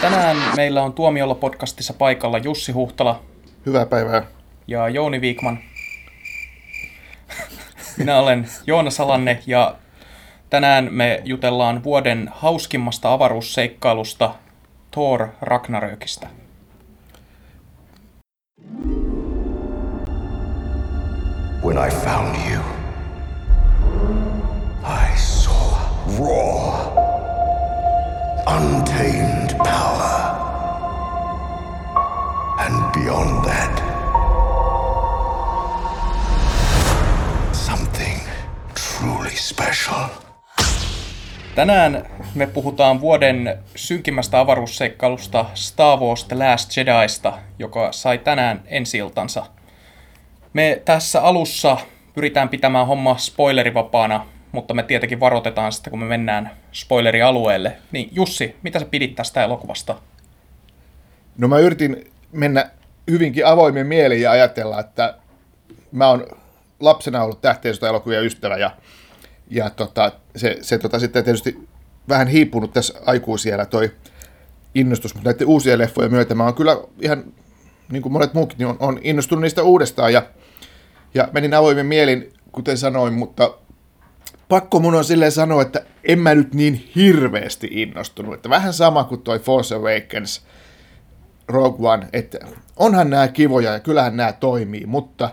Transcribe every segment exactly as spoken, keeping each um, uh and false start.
Tänään meillä on Tuomiolla-podcastissa paikalla Jussi Huhtala. Hyvää päivää. Ja Jouni Viikman. Minä olen Joona Salanne ja tänään me jutellaan vuoden hauskimmasta avaruusseikkailusta Thor Ragnarökistä. When I found you, I saw raw, untamed power, and beyond that, something truly special. Tänään me puhutaan vuoden synkimmästä avaruusseikkailusta Star Wars The Last Jediista, joka sai tänään ensi-iltansa. Me tässä alussa pyritään pitämään homma spoilerivapaana, mutta me tietenkin varoitetaan sitten, kun me mennään spoilerialueelle. Niin Jussi, mitä sä pidit tästä elokuvasta? No mä yritin mennä hyvinkin avoimin mielin ja ajatella, että mä oon lapsena ollut tähtien sota-elokuvien ystävä ja, ja tota, se, se tota, sitten tietysti vähän hiipunut tässä aikuisiällä toi innostus, mutta näiden uusien leffojen myötä mä oon kyllä ihan, niin kuin monet muukin, niin on, on innostunut niistä uudestaan ja, ja menin avoimin mielin, kuten sanoin, mutta pakko mun on silleen sanoa, että en mä nyt niin hirveästi innostunut. Että vähän sama kuin toi Force Awakens, Rogue One, että onhan nämä kivoja ja kyllähän nämä toimii, mutta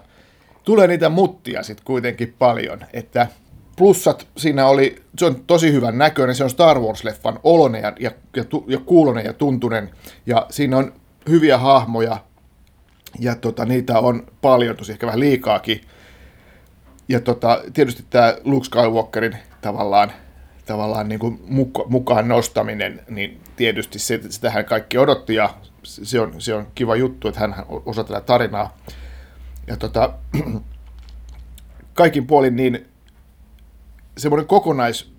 tulee niitä muttia sitten kuitenkin paljon. Että plussat siinä oli, se on tosi hyvän näköinen, se on Star Wars-leffan oloinen ja, ja, ja kuulonen ja tuntunen ja siinä on hyviä hahmoja ja tota, niitä on paljon, tosi ehkä vähän liikaakin. Ja tota, tietysti tämä Luke Skywalkerin tavallaan, tavallaan niin kuin mukaan nostaminen, niin tietysti se, sitähän kaikki odotti ja se on, se on kiva juttu, että hän osaa tätä tarinaa. Ja tota, kaikin puolin niin semmoinen kokonais,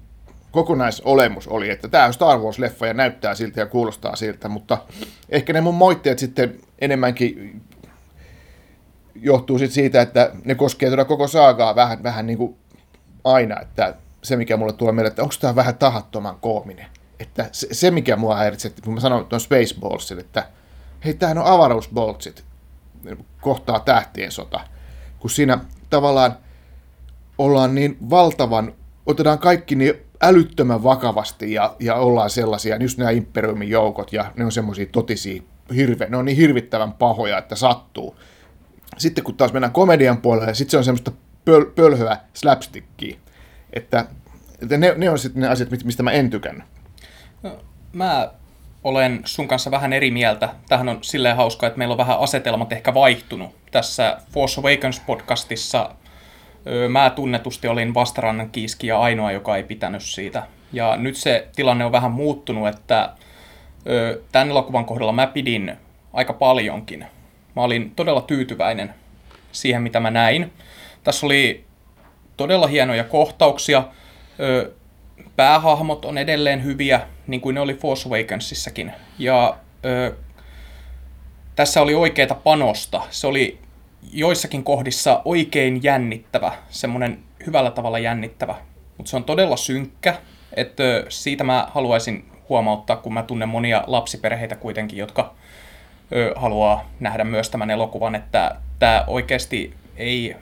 kokonaisolemus oli, että tämä on Star Wars-leffa ja näyttää siltä ja kuulostaa siltä, mutta ehkä ne mun moitteet sitten enemmänkin johtuu sitten siitä, että ne koskee tuoda koko saagaa vähän, vähän niin kuin aina, että se mikä mulle tulee mieleen, että onko tämä vähän tahattoman koominen, että se, se mikä mua häiritsee, kun mä sanon tuon Spaceballsin, että hei, tämähän on avaruusboltsit, kohtaa tähtien sota, kun siinä tavallaan ollaan niin valtavan, otetaan kaikki niin älyttömän vakavasti ja, ja ollaan sellaisia, just nämä imperiumin joukot ja ne on semmoisia totisia, hirve, ne on niin hirvittävän pahoja, että sattuu. Sitten kun taas mennään komedian puolelle, sitten se on semmoista pöl- pölhöä slapstickia, että, että ne, ne on sitten ne asiat, mistä mä en tykännyt. No, mä olen sun kanssa vähän eri mieltä. Tämähän on silleen hauskaa, että meillä on vähän asetelmat ehkä vaihtunut. Tässä Force Awakens-podcastissa öö, mä tunnetusti olin vastarannan kiiski ja ainoa, joka ei pitänyt siitä. Ja nyt se tilanne on vähän muuttunut, että öö, tämän elokuvan kohdalla mä pidin aika paljonkin. Mä olin todella tyytyväinen siihen, mitä mä näin. Tässä oli todella hienoja kohtauksia. Päähahmot on edelleen hyviä, niin kuin ne oli Force Awakensissakin. Ja ö, tässä oli oikeata panosta. Se oli joissakin kohdissa oikein jännittävä, semmoinen hyvällä tavalla jännittävä. Mutta se on todella synkkä, että siitä mä haluaisin huomauttaa, kun mä tunnen monia lapsiperheitä kuitenkin, jotka haluaa nähdä myös tämän elokuvan, että tämä oikeasti ei,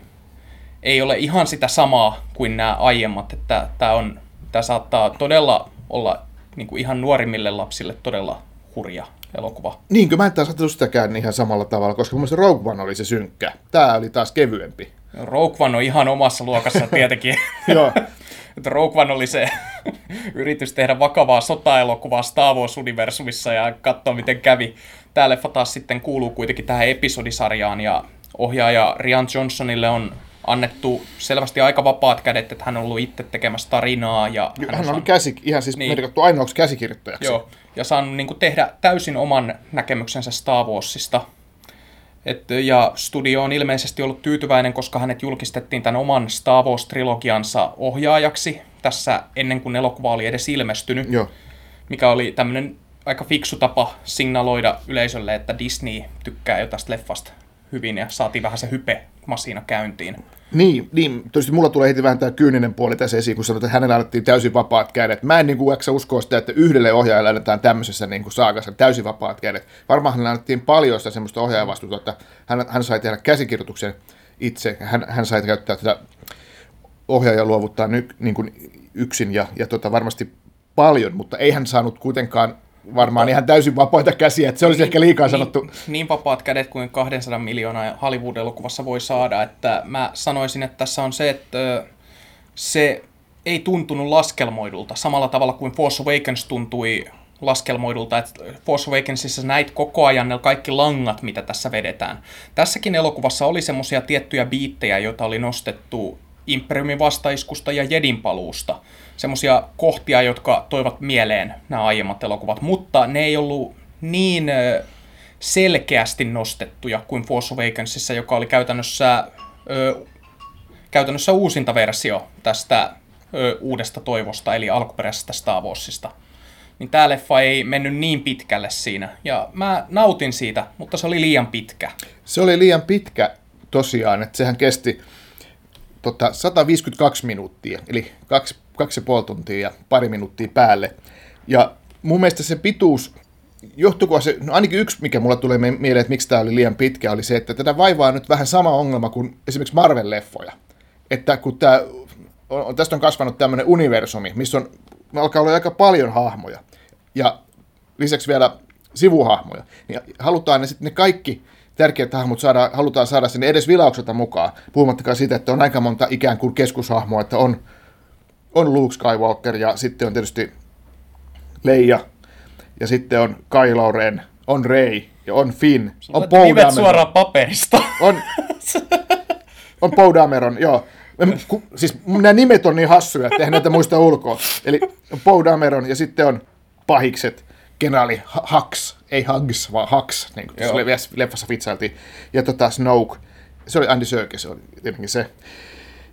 ei ole ihan sitä samaa kuin nämä aiemmat, että tämä, on, tämä saattaa todella olla niin kuin ihan nuorimmille lapsille todella hurja elokuva. Niinkö, mä en taas ajatellut sitäkään ihan samalla tavalla, koska mun mielestä Rogue One oli se synkkä. Tämä oli taas kevyempi. Rogue One on ihan omassa luokassa tietenkin. Joo. Rogue One oli se yritys tehdä vakavaa sotaelokuvaa Star Wars-universumissa ja katsoa, miten kävi. Tämä leffa taas sitten kuuluu kuitenkin tähän episodisarjaan, ja ohjaaja Rian Johnsonille on annettu selvästi aika vapaat kädet, että hän on ollut itse tekemässä tarinaa. Ja Joo, hän, hän on oli käsi, ihan siis niin, merkattu ainoaksi käsikirjoittajaksi. Joo, ja saanut niin kuin tehdä täysin oman näkemyksensä Star Warsista. Et, ja studio on ilmeisesti ollut tyytyväinen, koska hänet julkistettiin tämän oman Star Wars-trilogiansa ohjaajaksi tässä ennen kuin elokuva oli edes ilmestynyt, Joo. mikä oli tämmöinen aika fiksu tapa signaloida yleisölle, että Disney tykkää jo tästä leffasta hyvin ja saatiin vähän se hype-masina käyntiin. Niin, niin, tietysti mulla tulee heti vähän tämä kyyninen puoli tässä esiin, kun sanotaan, että hänellä annettiin täysin vapaat kädet. Mä en niin kuin jaksa uskoa sitä, että yhdelle ohjaajalle annetaan tämmöisessä niin kuin saakassa täysin vapaat kädet. Varmaan hänellä annettiin paljon sitä semmoista ohjaajavastuuta, että hän, hän sai tehdä käsikirjoituksen itse, hän, hän sai käyttää tätä ohjaaja luovuttaa ny, niin kuin yksin ja, ja tota, varmasti paljon, mutta ei hän saanut kuitenkaan varmaan ihan täysin vapaita käsiä, että se olisi niin, ehkä liikaa sanottu. Niin, niin vapaat kädet kuin kaksisataa miljoonaa Hollywood-elokuvassa voi saada, että mä sanoisin, että tässä on se, että se ei tuntunut laskelmoidulta samalla tavalla kuin Force Awakens tuntui laskelmoidulta, että Force Awakensissa näit koko ajan ne kaikki langat, mitä tässä vedetään. Tässäkin elokuvassa oli semmoisia tiettyjä biittejä, joita oli nostettu Imperiumin vastaiskusta ja Jedin paluusta. Semmoisia kohtia, jotka toivat mieleen nämä aiemmat elokuvat, mutta ne ei ollut niin selkeästi nostettuja kuin Force Awakensissa, joka oli käytännössä, ö, käytännössä uusinta versio tästä ö, uudesta toivosta, eli alkuperäisestä Star Warsista. Niin tämä leffa ei mennyt niin pitkälle siinä, ja mä nautin siitä, mutta se oli liian pitkä. Se oli liian pitkä tosiaan, että sehän kesti Tota, sata viisikymmentäkaksi minuuttia, eli kaksi, kaksi ja puoli tuntia ja pari minuuttia päälle. Ja mun mielestä se pituus, johtuuko se, no ainakin yksi, mikä mulla tulee mieleen, että miksi tämä oli liian pitkä, oli se, että tätä vaivaa nyt vähän sama ongelma kuin esimerkiksi Marvel-leffoja. Että kun tää, on, tästä on kasvanut tämmöinen universumi, missä on, alkaa olla aika paljon hahmoja, ja lisäksi vielä sivuhahmoja, niin halutaan ne sitten ne kaikki tärkeät hahmot saada, halutaan saada sinne edes vilaukselta mukaan, puhumattakaan siitä, että on aika monta ikään kuin keskushahmoa, että on, on Luke Skywalker ja sitten on tietysti Leia ja sitten on Kylo Ren, on Rey ja on Finn, sulla on Poe Dameron. Suoraan paperista. On, on Poe Dameron, joo. Siis nämä nimet on niin hassuja, että eihän näitä muista ulkoa. Eli Poe Dameron ja sitten on pahikset. Generaali Hux, ei Hugs, vaan Hux, niin kuin tässä leffassa vitsailtiin. Ja tota Snoke, se oli Andy Serkis, se oli tietenkin se.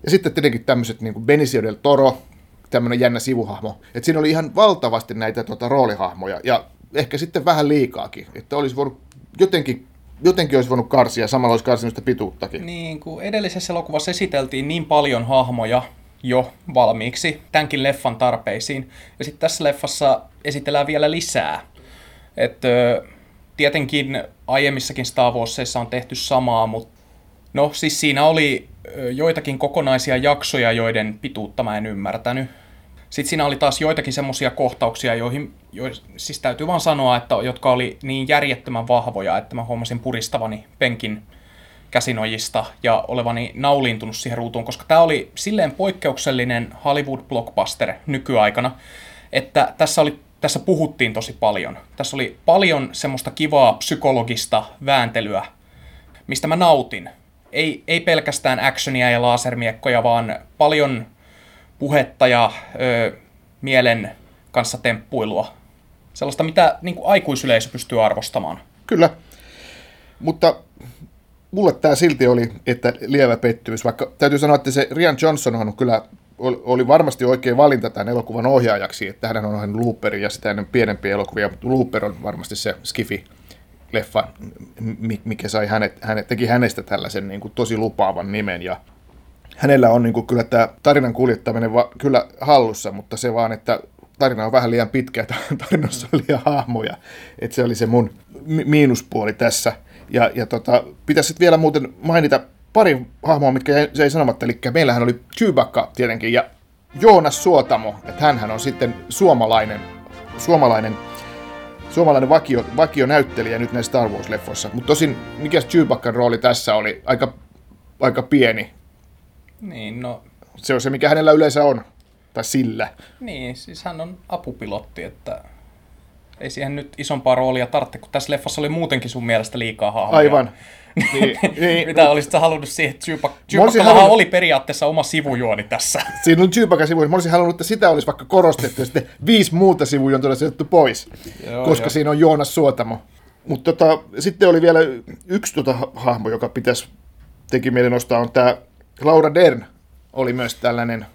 Ja sitten tietenkin tämmöiset niin kuin Benicio del Toro, tämmöinen jännä sivuhahmo. Että siinä oli ihan valtavasti näitä tota, roolihahmoja, ja ehkä sitten vähän liikaakin. Että olisi voinut jotenkin, jotenkin olisi voinut karsia, samalla olisi karsinut pituuttakin. Niin kuin edellisessä elokuvassa esiteltiin niin paljon hahmoja jo valmiiksi tämänkin leffan tarpeisiin. Ja sitten tässä leffassa esitellään vielä lisää. Et, ö, tietenkin aiemmissakin Star Warsissa on tehty samaa, mutta no siis siinä oli ö, joitakin kokonaisia jaksoja, joiden pituutta mä en ymmärtänyt. Sitten siinä oli taas joitakin semmoisia kohtauksia, joihin, jo, siis täytyy vaan sanoa, että jotka oli niin järjettömän vahvoja, että mä huomasin puristavani penkin käsinojista ja olevani nauliintunut siihen ruutuun, koska tämä oli silleen poikkeuksellinen Hollywood-blockbuster nykyaikana, että tässä, oli, tässä puhuttiin tosi paljon. Tässä oli paljon semmoista kivaa psykologista vääntelyä, mistä mä nautin. Ei, ei pelkästään actionia ja lasermiekkoja, vaan paljon puhetta ja ö, mielen kanssa temppuilua. Sellaista, mitä niin kuin aikuisyleisö pystyy arvostamaan. Kyllä, mutta mulle tämä silti oli, että lievä pettymys, vaikka täytyy sanoa, että se Rian Johnson on kyllä oli varmasti oikea valinta tämän elokuvan ohjaajaksi, että hän on ohjannut Looperin ja sitä ennen pienempiä elokuvia, mutta Looper on varmasti se Skifi-leffa, mikä sai hänet, hänet, teki hänestä tällaisen niin kuin tosi lupaavan nimen, ja hänellä on niin kuin kyllä tämä tarinan kuljettaminen va- kyllä hallussa, mutta se vaan, että tarina on vähän liian pitkä, tarinassa on liian hahmoja, että se oli se mun mi- miinuspuoli tässä. Ja, ja tota, pitäisi sitten vielä muuten mainita pari hahmoa, mitkä jäi, jäi sanomatta, eli meillähän oli Chewbacca tietenkin ja Joonas Suotamo, että hänhän on sitten suomalainen, suomalainen, suomalainen vakio, vakionäyttelijä nyt näissä Star Wars-leffoissa, mutta tosin mikäs Chewbaccan rooli tässä oli, aika, aika pieni. Niin, no se on se, mikä hänellä yleensä on, tai sillä. Niin, siis hän on apupilotti, että ei siihen nyt isompaa roolia tarvitse, kun tässä leffassa oli muutenkin sun mielestä liikaa hahmoja. Aivan. Niin, niin. Mitä olisit sä halunnut siihen? Chewbaccallahan oli periaatteessa oma sivujuoni tässä. Siinä oli Chewbaccan sivujuoni. Mä olisin halunnut, että sitä olisi vaikka korostettu, ja sitten viisi muuta sivujuonta olisi otettu pois, joo, koska jo. Siinä on Joonas Suotamo. Mutta tota, sitten oli vielä yksi tota hahmo, joka pitäisi teki mieli nostaa, on tämä Laura Dern. Oli myös tällainen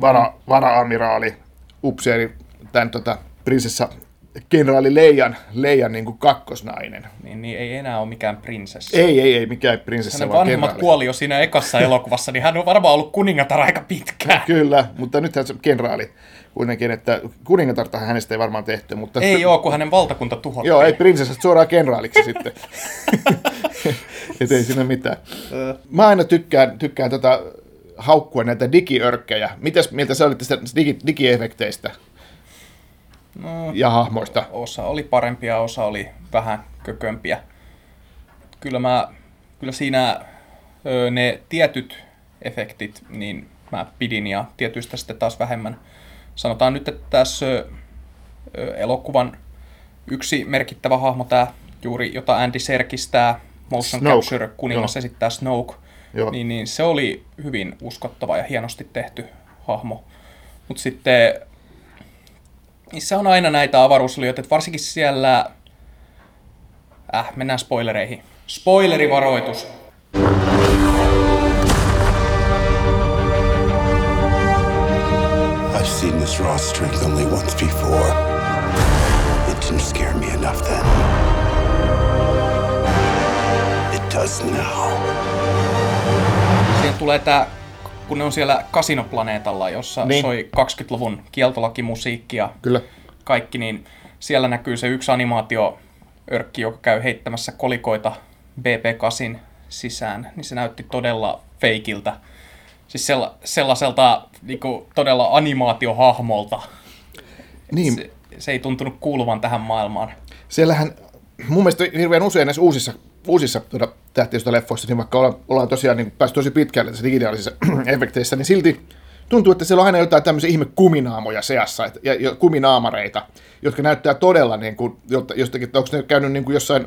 vara, vara-amiraali, upseeri, tämän tota prinsessa kenraali Leijan, Leijan niin kuin kakkosnainen. Niin, niin ei enää ole mikään prinsessa. Ei, ei, ei mikään prinsessa, hänen vaan kenraali. Vanhemmat kuoli jo siinä ekassa elokuvassa, niin hän on varmaan ollut kuningatar aika pitkään. Kyllä, mutta nythän se kenraali kuitenkin, että kuningatarta hänestä ei varmaan tehty. Mutta... Ei ole, kun hänen valtakunta tuhottiin. Joo, ei prinsessasta suoraan kenraaliksi sitten. Et ei siinä mitään. Mä aina tykkään, tykkään tota, haukkua näitä digiörkkejä. Mitäs mieltä sä olit digi, digiefekteistä? No, ja hahmoista. Osa oli parempia, osa oli vähän kökömpiä. Kyllä, mä, kyllä siinä ö, ne tietyt efektit, niin mä pidin, ja tietyistä sitten taas vähemmän. Sanotaan nyt, että tässä ö, elokuvan yksi merkittävä hahmo, tämä juuri, jota Andy Serkistää, motion capture kuningas esittää Snoke, niin, niin se oli hyvin uskottava ja hienosti tehty hahmo. Mut sitten... Niissä on aina näitä avaruusolioita, että varsinkin siellä... Äh, mennään spoilereihin. Spoilerivaroitus! I've seen this raw strength only once before. It didn't scare me enough then. It does now. Siinä tulee tää, kun ne on siellä kasinoplaneetalla, jossa niin soi kaksikymmentäluvun kieltolakimusiikki ja kyllä kaikki, niin siellä näkyy se yksi animaatioörkki, joka käy heittämässä kolikoita B B kahdeksan sisään, niin se näytti todella feikiltä. Siis sella, sellaiselta niin kuin todella animaatiohahmolta. Niin. Se, se ei tuntunut kuuluvan tähän maailmaan. Siellähän mun mielestä hirveän usein näissä uusissa uusissa tuota, tähtiöstä leffoissa, niin vaikka ollaan, ollaan tosiaan niin päästy tosi pitkälle tässä digitaalisissa efekteissä, niin silti tuntuu, että siellä on aina jotain tämmöisiä ihme kuminaamoja seassa, et, ja, ja kuminaamareita, jotka näyttää todella niin kuin, jostakin, onko ne käynyt niin kuin jossain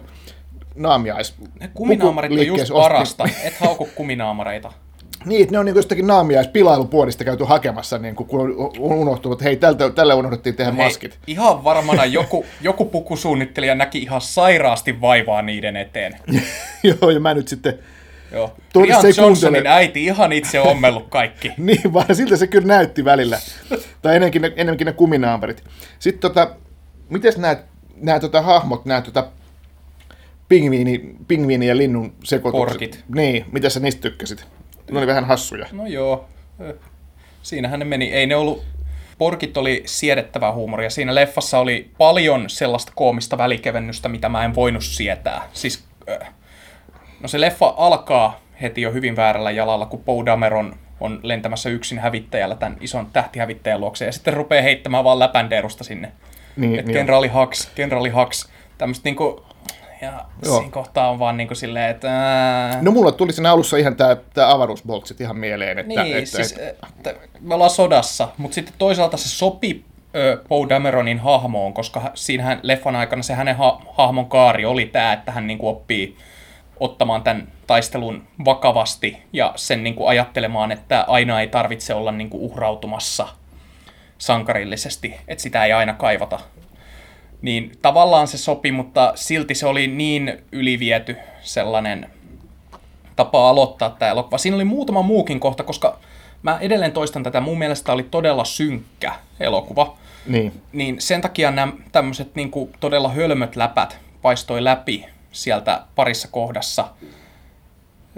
naamiais... Ne kuminaamarit on just parasta, et hauku kuminaamareita. Niin, ne on niin jostakin naamiaispilailupuodista käyty hakemassa, niin kun on unohtunut, että hei, tältä, tällä unohdettiin tehdä hei, maskit. Ihan varmana joku, joku pukusuunnittelija näki ihan sairaasti vaivaa niiden eteen. Joo, ja mä nyt sitten... Joo. Rian Johnsonin äiti ihan itse on ommellut kaikki. Niin, vaan siltä se kyllä näytti välillä. Tai enemmänkin ne, enemmänkin ne kuminaamarit. Sitten tota, mites nämä tota, hahmot, nämä tota, pingviini, pingviini ja linnun sekoitukset? Porkit. Niin, mitä sä niistä tykkäsit? Ne oli vähän hassuja. No joo. Siinähän ne meni. Ei ne ollut... Porkit oli siedettävää huumoria. Siinä leffassa oli paljon sellaista koomista välikevennystä, mitä mä en voinut sietää. Siis... No se leffa alkaa heti jo hyvin väärällä jalalla, kun Poe Dameron on lentämässä yksin hävittäjällä tämän ison tähtihävittäjän luokse. Ja sitten rupeaa heittämään vaan läpändeerusta sinne. Niin, että niin. Kenraali Hux, kenraali Hux. Tämmöset niinku... Ja joo, siinä kohtaa on vaan niin kuin silleen, että... Ää... No mulla tuli siinä alussa ihan tää, tää avaruusboltsit ihan mieleen, että... Niin, että, siis että... Että me ollaan sodassa, mutta sitten toisaalta se sopi Poe Dameronin hahmoon, koska siinähän leffan aikana se hänen ha- hahmon kaari oli tää, että hän niin kuin oppii ottamaan tämän taistelun vakavasti ja sen niin kuin ajattelemaan, että aina ei tarvitse olla niin kuin uhrautumassa sankarillisesti, että sitä ei aina kaivata. Niin tavallaan se sopi, mutta silti se oli niin yliviety sellainen tapa aloittaa tämä elokuva. Siinä oli muutama muukin kohta, koska mä edelleen toistan tätä. Mun mielestä tämä oli todella synkkä elokuva. Niin. Niin sen takia nämä tämmöiset niinku todella hölmöt läpät paistoi läpi sieltä parissa kohdassa.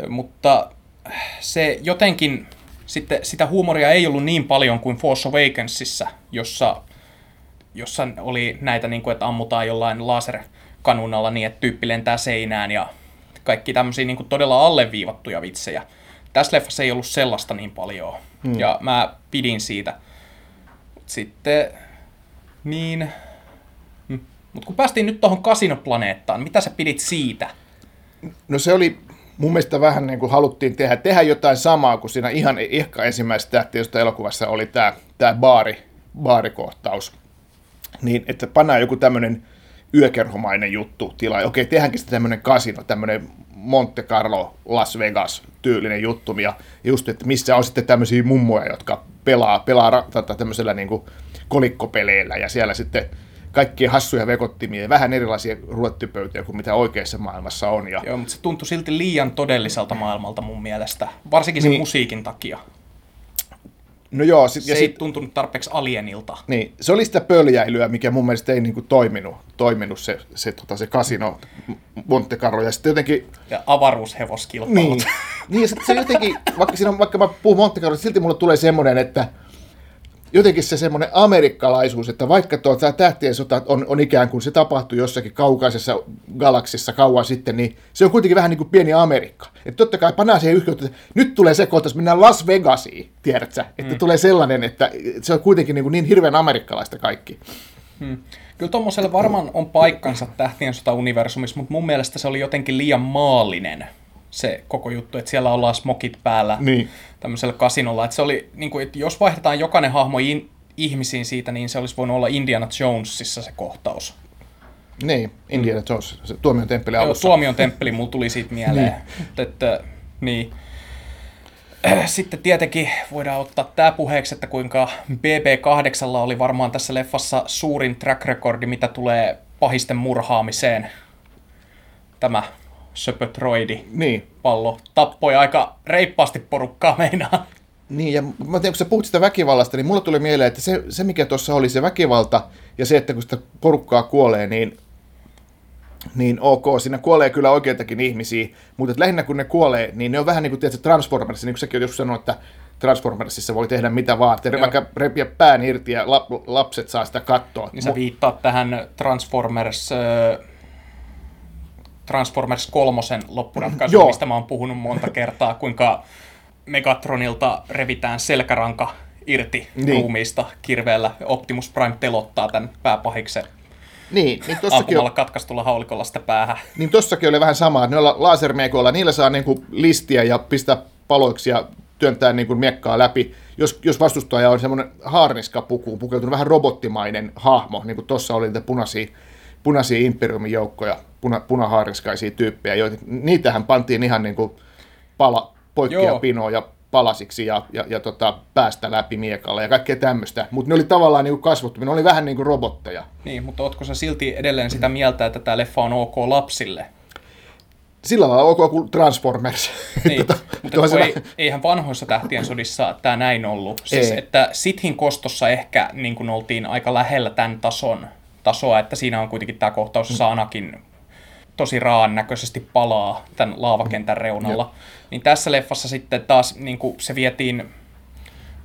Mutta se jotenkin, sitten sitä huumoria ei ollut niin paljon kuin Force Awakensissa, jossa... jossa oli näitä, niin kuin, että ammutaan jollain laserkanunalla niin, että tyyppi lentää seinään ja kaikki tämmöisiä niin kuin todella alleviivattuja vitsejä. Tässä leffassa ei ollut sellaista niin paljon, hmm. ja mä pidin siitä. Sitten, niin... Mutta kun päästiin nyt tuohon kasinoplaneettaan, mitä sä pidit siitä? No se oli mun mielestä vähän niin kuin haluttiin tehdä, tehdä jotain samaa, kun siinä ihan ehkä ensimmäisessä tähtiöstä elokuvassa oli tämä tää baari, baarikohtaus. Niin, että pannaan joku tämmöinen yökerhomainen juttu tilaan. Okei, tehdäänkin sitten tämmöinen kasino, tämmöinen Monte Carlo, Las Vegas tyylinen juttu. Ja just, että missä on sitten tämmöisiä mummoja, jotka pelaa, pelaa tämmöisellä niin kuin kolikkopeleillä. Ja siellä sitten kaikkia hassuja vekottimia ja vähän erilaisia rulettipöytiä kuin mitä oikeassa maailmassa on. Ja... Joo, mutta se tuntui silti liian todelliselta maailmalta mun mielestä. Varsinkin sen niin musiikin takia. No joo, sit, se ja sit, ei tuntunut tarpeeksi alienilta. Niin, se oli sitä pöljäilyä, mikä mun mielestä ei niinku toiminut, toiminut se, se, tota, se kasino Monte Carlo. Ja sitten jotenkin... Ja avaruushevoskilpailut. Niin, niin ja sitten se jotenkin, vaikka, siinä, vaikka mä puhun Monte Carlo, silti mulle tulee semmoinen, että jotenkin se semmoinen amerikkalaisuus, että vaikka tuo Tähtien sota on, on ikään kuin se tapahtui jossakin kaukaisessa galaksissa kauan sitten, niin se on kuitenkin vähän niin kuin pieni Amerikka. Että totta kai panaa siihen yhkeyttä, että nyt tulee se kohta, jos mennään Las Vegasiin, tiedätkö? Että mm. tulee sellainen, että se on kuitenkin niin, kuin niin hirveän amerikkalaista kaikki. Hmm. Kyllä tuommoiselle varmaan on paikkansa Tähtien sota-universumissa, mutta mun mielestä se oli jotenkin liian maallinen. Se koko juttu, että siellä ollaan smokit päällä niin. Tämmöisellä kasinolla. Että se oli, niin kuin, että jos vaihdetaan jokainen hahmo in, ihmisiin siitä, niin se olisi voinut olla Indiana Jonesissa se kohtaus. Niin, Indiana Jones, se Tuomion temppeli alussa. Joo, Tuomion temppeli, mulla tuli siitä mieleen. Niin. Mutta, että, niin. Sitten tietenkin voidaan ottaa tämä puheeksi, että kuinka B B kahdeksan oli varmaan tässä leffassa suurin track recordi, mitä tulee pahisten murhaamiseen. Tämä... söpötroidi niin. Pallo tappoi aika reippaasti porukkaa meinaan. Niin, ja mä tein, kun sä puhut sitä väkivallasta, niin mulle tuli mieleen, että se, se mikä tuossa oli se väkivalta ja se, että kun sitä porukkaa kuolee, niin, niin ok, siinä kuolee kyllä oikeitakin ihmisiä, mutta lähinnä kun ne kuolee, niin ne on vähän niin kuin tietysti Transformersissa, niin kuin säkin oot joskus sanonut, että Transformersissa voi tehdä mitä vaan, te vaikka repiä pään irti ja lap, lapset saa sitä katsoa. Niin sä viittaat tähän Transformers... Transformers kolmosen loppuratkaisu, mm, mistä mä oon puhunut monta kertaa, kuinka Megatronilta revitään selkäranka irti niin. ruumiista kirveellä. Optimus Prime telottaa tämän pääpahiksen niin, niin ampumalla on... katkaistulla haulikolla sitä päähän. Niin tossakin oli vähän samaa, että noilla lasermiekoilla niillä saa niinku listiä ja pistää paloiksi ja työntää niinku miekkaa läpi. Jos, jos vastustaja on semmoinen haarniskapukuun pukeutunut vähän robottimainen hahmo, niin kuin tuossa oli niitä punaisia, punaisia Imperiumin joukkoja. Puna, punahaariskaisia tyyppejä, joita niitähän pantiin ihan niin kuin pala, poikkia pinoa ja palasiksi ja, ja, ja tota, päästä läpi miekalla ja kaikkea tämmöistä. Mutta ne oli tavallaan niin kasvottomia, ne oli vähän niin kuin robotteja. Niin, mutta ootko sä silti edelleen sitä mieltä, että tämä leffa on ok lapsille? Sillä lailla ok kuin Transformers. Niin, tota, mutta kun ei, eihän vanhoissa Tähtien sodissa tämä näin ollut. Siis ei. Että Sithin kostossa ehkä niin kuin oltiin aika lähellä tämän tason, tasoa, että siinä on kuitenkin tämä kohtaus, jossa Anakin tosi raan näköisesti palaa tämän laavakentän reunalla. Ja. Niin tässä leffassa sitten taas niin kuin se vietiin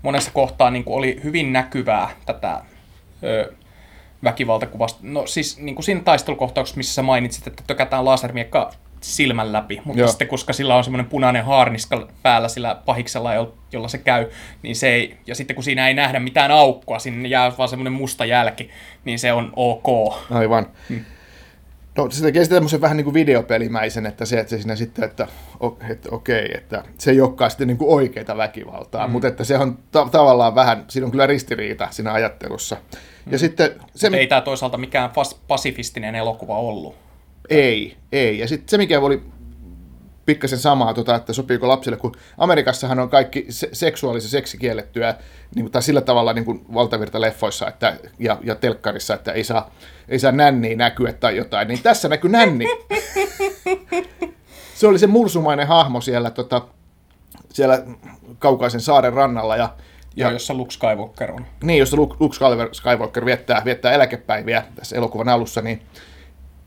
monessa kohtaa, niin kuin oli hyvin näkyvää tätä ö, väkivaltakuvasta. No siis niin kuin siinä taistelukohtauksessa, missä sä mainitsit, että tökätään lasermiekka silmän läpi, mutta ja. Sitten koska sillä on semmoinen punainen haarniska päällä sillä pahiksella, jolla se käy, niin se ei, ja sitten kun siinä ei nähdä mitään aukkoa, sinne jää vaan semmoinen musta jälki, niin se on ok. Aivan. Hmm. No se tekee sitä tämmöisen vähän niin kuin videopelimäisen, että se, että se siinä sitten, että, että okei, että se ei olekaan sitten niin kuin oikeaa väkivaltaa, mm. mutta että se on ta- tavallaan vähän, siinä on kyllä ristiriita siinä ajattelussa. Mm. Ja sitten se, ei tämä toisaalta mikään fas- pasifistinen elokuva ollut. Ei, ei. Ja sitten se, mikä oli pikkasen samaa, tota, että sopiiko lapsille, kun Amerikassahan on kaikki se- seksuaalisen seksi kiellettyä, niin, tai sillä tavalla niin kuin valtavirtaleffoissa että, ja, ja telkkarissa, että ei saa, ei saa nänniä näkyä tai jotain, niin tässä näkyy nänni. Se oli se mursumainen hahmo siellä, tota, siellä kaukaisen saaren rannalla. Ja, ja, ja jossa Luke Skywalker on. Niin, jossa Luke, Luke Skywalker viettää, viettää eläkepäiviä tässä elokuvan alussa, niin,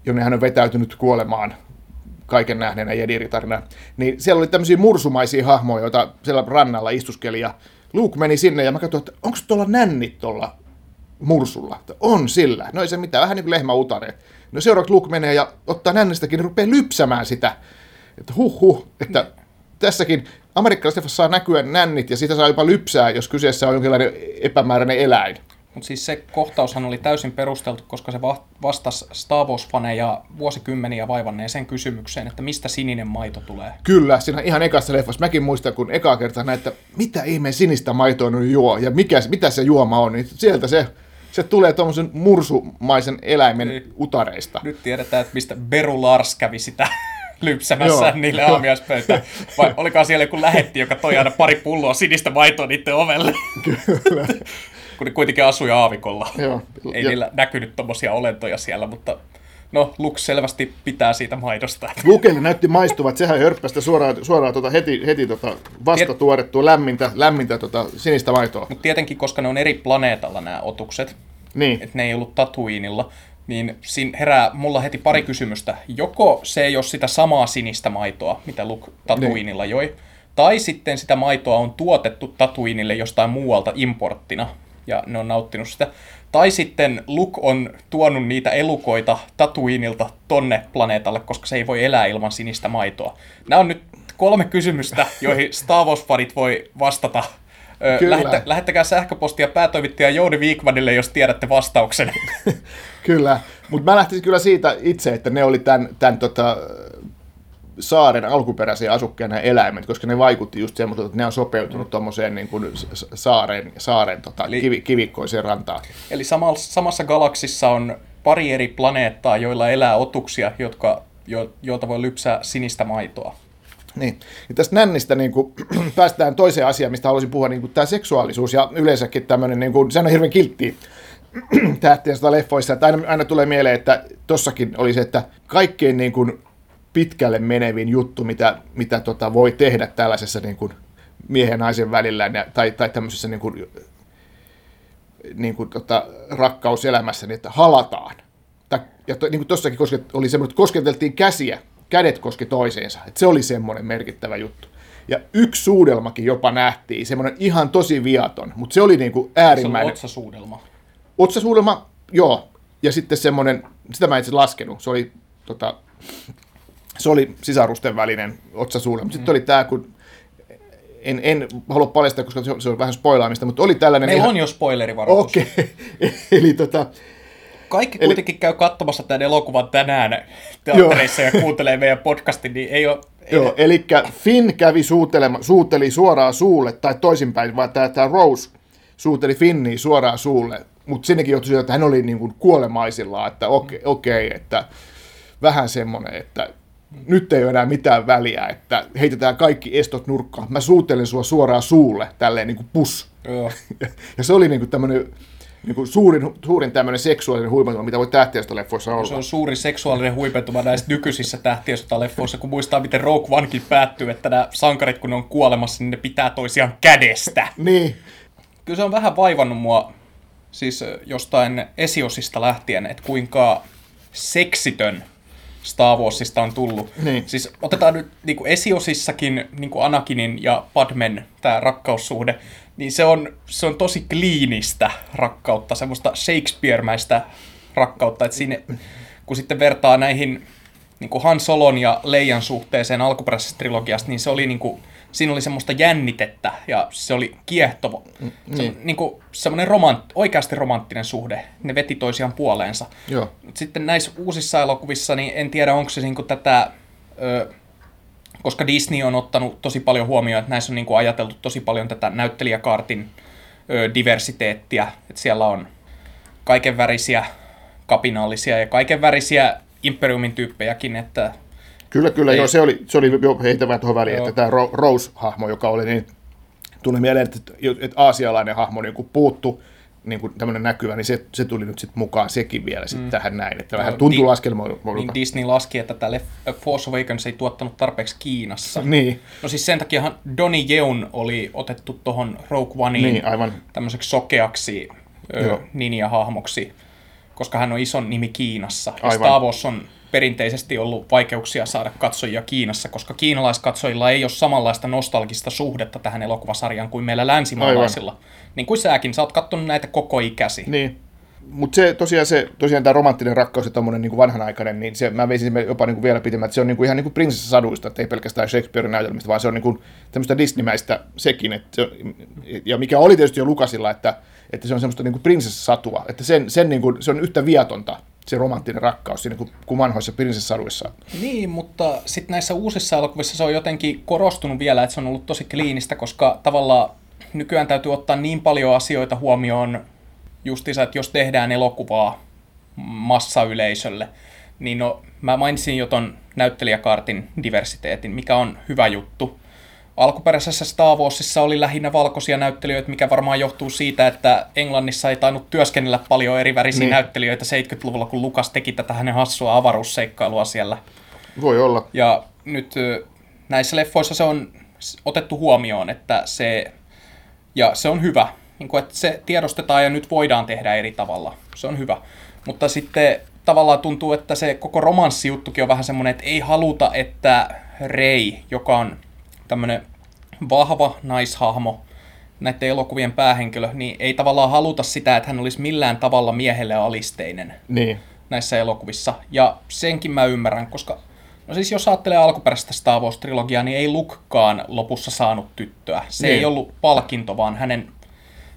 jonne hän on vetäytynyt kuolemaan. Kaiken nähneenä jediritarina, niin siellä oli tämmöisiä mursumaisia hahmoja, joita siellä rannalla istuskeli, ja Luke meni sinne, ja mä katsoin, että onko tuolla nännit tuolla mursulla? Että on sillä. No ei se mitään, vähän niin kuin lehmäutareet. No seuraavaksi Luke menee ja ottaa nännistäkin, ja rupeaa lypsämään sitä. Että huh huh, että tässäkin amerikkalaisleffassa saa näkyä nännit, ja sitä saa jopa lypsää, jos kyseessä on jonkinlainen epämääräinen eläin. Mutta siis se kohtaushan oli täysin perusteltu, koska se vastasi Star Wars-faneja vuosikymmeniä vaivanneeseen kysymykseen, että mistä sininen maito tulee. Kyllä, siinä ihan ekassa leffassa. Mäkin muistan, kun ekaa kertaa näin, että mitä ihmeen sinistä maitoa nyt juo ja mikä, mitä se juoma on, niin sieltä se, se tulee tuommoisen mursumaisen eläimen nyt, utareista. Nyt tiedetään, että mistä Beru Lars kävi sitä lypsämässä niille aamiaispöytään. Vai olikaan siellä joku lähetti, joka toi aina pari pulloa sinistä maitoa niiden ovelle. Kyllä. Kun ne kuitenkin asui aavikolla. Joo. Ei ja... niillä näkynyt tommosia olentoja siellä, mutta No, Lux selvästi pitää siitä maidosta. Lukelle näytti maistuvat, sehän hörppästä suoraan, suoraan tuota heti, heti tuota vasta tuorettua lämmintä, lämmintä tuota sinistä maitoa. Mutta tietenkin, koska ne on eri planeetalla nämä otukset, niin. Että ne ei ollut Tatooinilla, niin siinä herää mulla heti pari kysymystä. Joko se ei ole sitä samaa sinistä maitoa, mitä Luke Tatooinilla niin. joi, tai sitten sitä maitoa on tuotettu Tatooinille jostain muualta importtina, ja ne on nauttinut sitä. Tai sitten Luke on tuonut niitä elukoita Tatooinilta tonne planeetalle, koska se ei voi elää ilman sinistä maitoa. Nämä on nyt kolme kysymystä, joihin Star Wars-farit voi vastata. Lähettä, lähettäkää sähköpostia päätoimittaja Jouni Viikmanille, jos tiedätte vastauksen. Kyllä, mutta mä lähtisin kyllä siitä itse, että ne oli tämän, tämän tota, saaren alkuperäisiä asukkeina eläimet, koska ne vaikutti just semmoiselta, että ne on sopeutunut tuommoiseen niin kuin saaren, saaren tota, eli, kivi, kivikkoiseen rantaan. Eli sama, samassa galaksissa on pari eri planeettaa, joilla elää otuksia, jotka, jo, joilta voi lypsää sinistä maitoa. Niin. Ja tästä nännistä niin kuin, päästään toiseen asiaan, mistä haluaisin puhua, niin kuin tämä seksuaalisuus ja yleensäkin tämmöinen, niin kuin, sehän on hirveän kilttiä tähtien sota leffoissa, että aina, aina tulee mieleen, että tossakin oli se, että kaikkein niin kuin, pitkälle menevin juttu, mitä, mitä tota, voi tehdä tällaisessa niin kuin, miehen ja naisen välillä tai, tai tämmöisessä niin kuin, niin kuin, tota, rakkauselämässä, niin että halataan. Tai, ja to, niin kuin tossakin kosket, oli semmoinen, että kosketeltiin käsiä. Kädet koski toiseensa. Et se oli semmoinen merkittävä juttu. Ja yksi suudelmakin jopa nähtiin, semmoinen ihan tosi viaton, mutta se oli niinku äärimmäinen. Se oli otsasuudelma. Otsasuudelma, joo. Ja sitten semmoinen, sitä mä itse laskenut, se oli, tota, se oli sisarusten välinen otsasuudelma. Mm. Sitten oli tämä, kun en, en halua paljastaa, koska se on, se on vähän spoilaamista, mutta oli tällainen... Meillä ihan... on jo spoilerivaroitus. Okei, okay. Eli tota... Kaikki kuitenkin Eli... käy katsomassa tämän elokuvan tänään teattereissa ja kuuntelee meidän podcastin, niin ei ole... Ei... Joo, elikkä Finn kävi suutelema, suuteli suoraan suulle, tai toisinpäin, vaan tämä, tämä Rose suuteli Finniä suoraan suulle, mutta sinnekin johtui siitä, että hän oli niin kuin kuolemaisillaan, että okei, okay, okay, että vähän semmoinen, että nyt ei ole enää mitään väliä, että heitetään kaikki estot nurkkaan. Mä suutelen sua suoraan suulle, tälleen niin kuin pus. Joo. Ja se oli niin kuin tämmöinen... Niin kuin suurin, suurin tämmöinen seksuaalinen huipentuma, mitä voi tähtiöstä-leffoissa olla. Se on suurin seksuaalinen huipentuma näissä nykyisissä tähtiöstä-leffoissa, kun muistaa, miten Rogue Onekin päättyy, että nämä sankarit, kun ne on kuolemassa, niin ne pitää toisiaan kädestä. Niin. Kyllä se on vähän vaivannut mua siis jostain esiosista lähtien, että kuinka seksitön Star Warsista on tullut. Niin. Siis otetaan nyt niin kuin esiosissakin niin kuin Anakinin ja Padmen tämä rakkaussuhde, niin se on, se on tosi kliinistä rakkautta, semmoista Shakespeare-mäistä rakkautta, että siinä, kun sitten vertaa näihin niin kuin Han Solon ja Leijan suhteeseen alkuperäisestä trilogiasta, niin se oli niin kuin, siinä oli semmoista jännitettä ja se oli kiehtova. Mm. Se, niin kuin, semmoinen romant, oikeasti romanttinen suhde, ne veti toisiaan puoleensa. Joo. Sitten näissä uusissa elokuvissa, niin en tiedä onko se niin kuin tätä... Ö, koska Disney on ottanut tosi paljon huomioon, että näissä on niin kuin ajateltu tosi paljon tätä näyttelijäkaartin ö, diversiteettiä, että siellä on kaikenvärisiä kapinallisia ja kaikenvärisiä imperiumin tyyppejäkin, että... Kyllä, kyllä, ei... joo, se oli, se oli jo heitävää tuohon väliin, joo. Että tämä Rose-hahmo, joka oli, niin tuli mieleen, että, että aasialainen hahmo niin kuin puuttu, niin kuin tämmöinen näkyvä, niin se, se tuli nyt sitten mukaan sekin vielä sitten mm. tähän näin, että vähän tuntuu laskelmoilta. Niin Disney laski, että tälle Force Awakens ei tuottanut tarpeeksi Kiinassa. Niin. No siis sen takiahan Donnie Yeun oli otettu tuohon Rogue Oneen niin, aivan tämmöiseksi sokeaksi ö, ninja-hahmoksi, koska hän on ison nimi Kiinassa. Ja Star Wars on perinteisesti ollut vaikeuksia saada katsojia Kiinassa, koska kiinalaiskatsojilla ei ole samanlaista nostalgista suhdetta tähän elokuvasarjaan kuin meillä länsimaalaisilla. Aivan. Niin kuin säkin, sä oot kattonut näitä koko ikäsi. Niin, mutta se tosiaan, se, tosiaan tämä romanttinen rakkaus ja tommoinen niin vanhanaikainen, niin se, mä veisin jopa niin kuin vielä pitemmän, että se on niin kuin ihan niin kuin prinsessasaduista, että ei pelkästään Shakespearen näytelmistä, vaan se on niin kuin tämmöistä Disney-mäistä sekin, että se on, ja mikä oli tietysti jo Lukasilla, että, että se on semmoista niin kuin prinsessasatua, että sen, sen niin kuin, se on yhtä viatonta. Se romanttinen rakkaus siinä kuin vanhoissa prinsessasaduissa. Niin, mutta sitten näissä uusissa elokuvissa se on jotenkin korostunut vielä, että se on ollut tosi kliinistä, koska tavallaan nykyään täytyy ottaa niin paljon asioita huomioon justiinsa, että jos tehdään elokuvaa massayleisölle, niin no, mä mainitsin jo ton näyttelijäkaartin diversiteetin, mikä on hyvä juttu. Alkuperäisessä Star Warsissa oli lähinnä valkoisia näyttelijöitä, mikä varmaan johtuu siitä, että Englannissa ei tainnut työskennellä paljon erivärisiä niin. näyttelijöitä seitsemänkymmentäluvulla, kun Lucas teki tätä hänen hassua avaruusseikkailua siellä. Voi olla. Ja nyt näissä leffoissa se on otettu huomioon, että se, ja se on hyvä, niin kuin, että se tiedostetaan ja nyt voidaan tehdä eri tavalla. Se on hyvä. Mutta sitten tavallaan tuntuu, että se koko romanssijuttukin on vähän semmoinen, että ei haluta, että Rey, joka on tämmöinen vahva naishahmo, näiden elokuvien päähenkilö, niin ei tavallaan haluta sitä, että hän olisi millään tavalla miehelle alisteinen niin. näissä elokuvissa. Ja senkin mä ymmärrän, koska no siis jos ajattelee alkuperäistä Star Wars-trilogiaa, niin ei Lukekaan lopussa saanut tyttöä. Se niin. ei ollut palkinto, vaan hänen,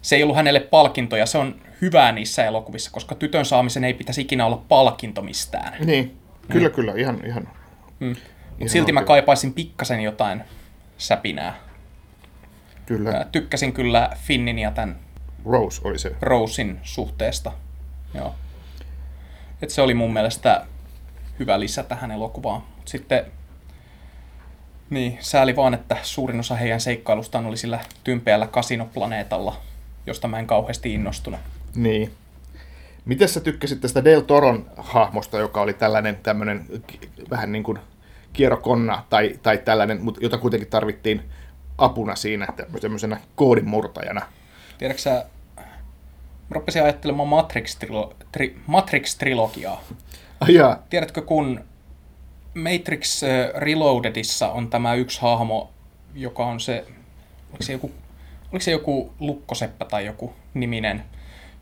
se ei ollut hänelle palkinto, ja se on hyvää niissä elokuvissa, koska tytön saamisen ei pitäisi ikinä olla palkinto mistään. Niin, kyllä, mm. kyllä, ihan, ihan. Mm. Mut ihan silti oikein. Mä kaipaisin pikkasen jotain säpinää. Kyllä. Mä tykkäsin kyllä Finnin ja tämän Rose oli se. Rosen suhteesta. Joo. Et se oli mun mielestä hyvä lisä tähän elokuvaan. Mut sitten niin, sääli vaan, että suurin osa heidän seikkailustaan oli sillä tympeällä kasinoplaneetalla, josta mä en kauheasti innostunut. Niin. Miten sä tykkäsit tästä Del Toron hahmosta, joka oli tällainen tämmönen vähän niin kuin kierokonna tai, tai tällainen, mutta jota kuitenkin tarvittiin apuna siinä tämmöisenä koodinmurtajana? Tiedätkö sä, mä rupesin ajattelemaan Matrix-trilo, tri, Matrix-trilogiaa. Ajaa. Tiedätkö, kun Matrix Reloadedissa on tämä yksi hahmo, joka on se, oliko se joku, oliko se joku Lukkoseppä tai joku niminen,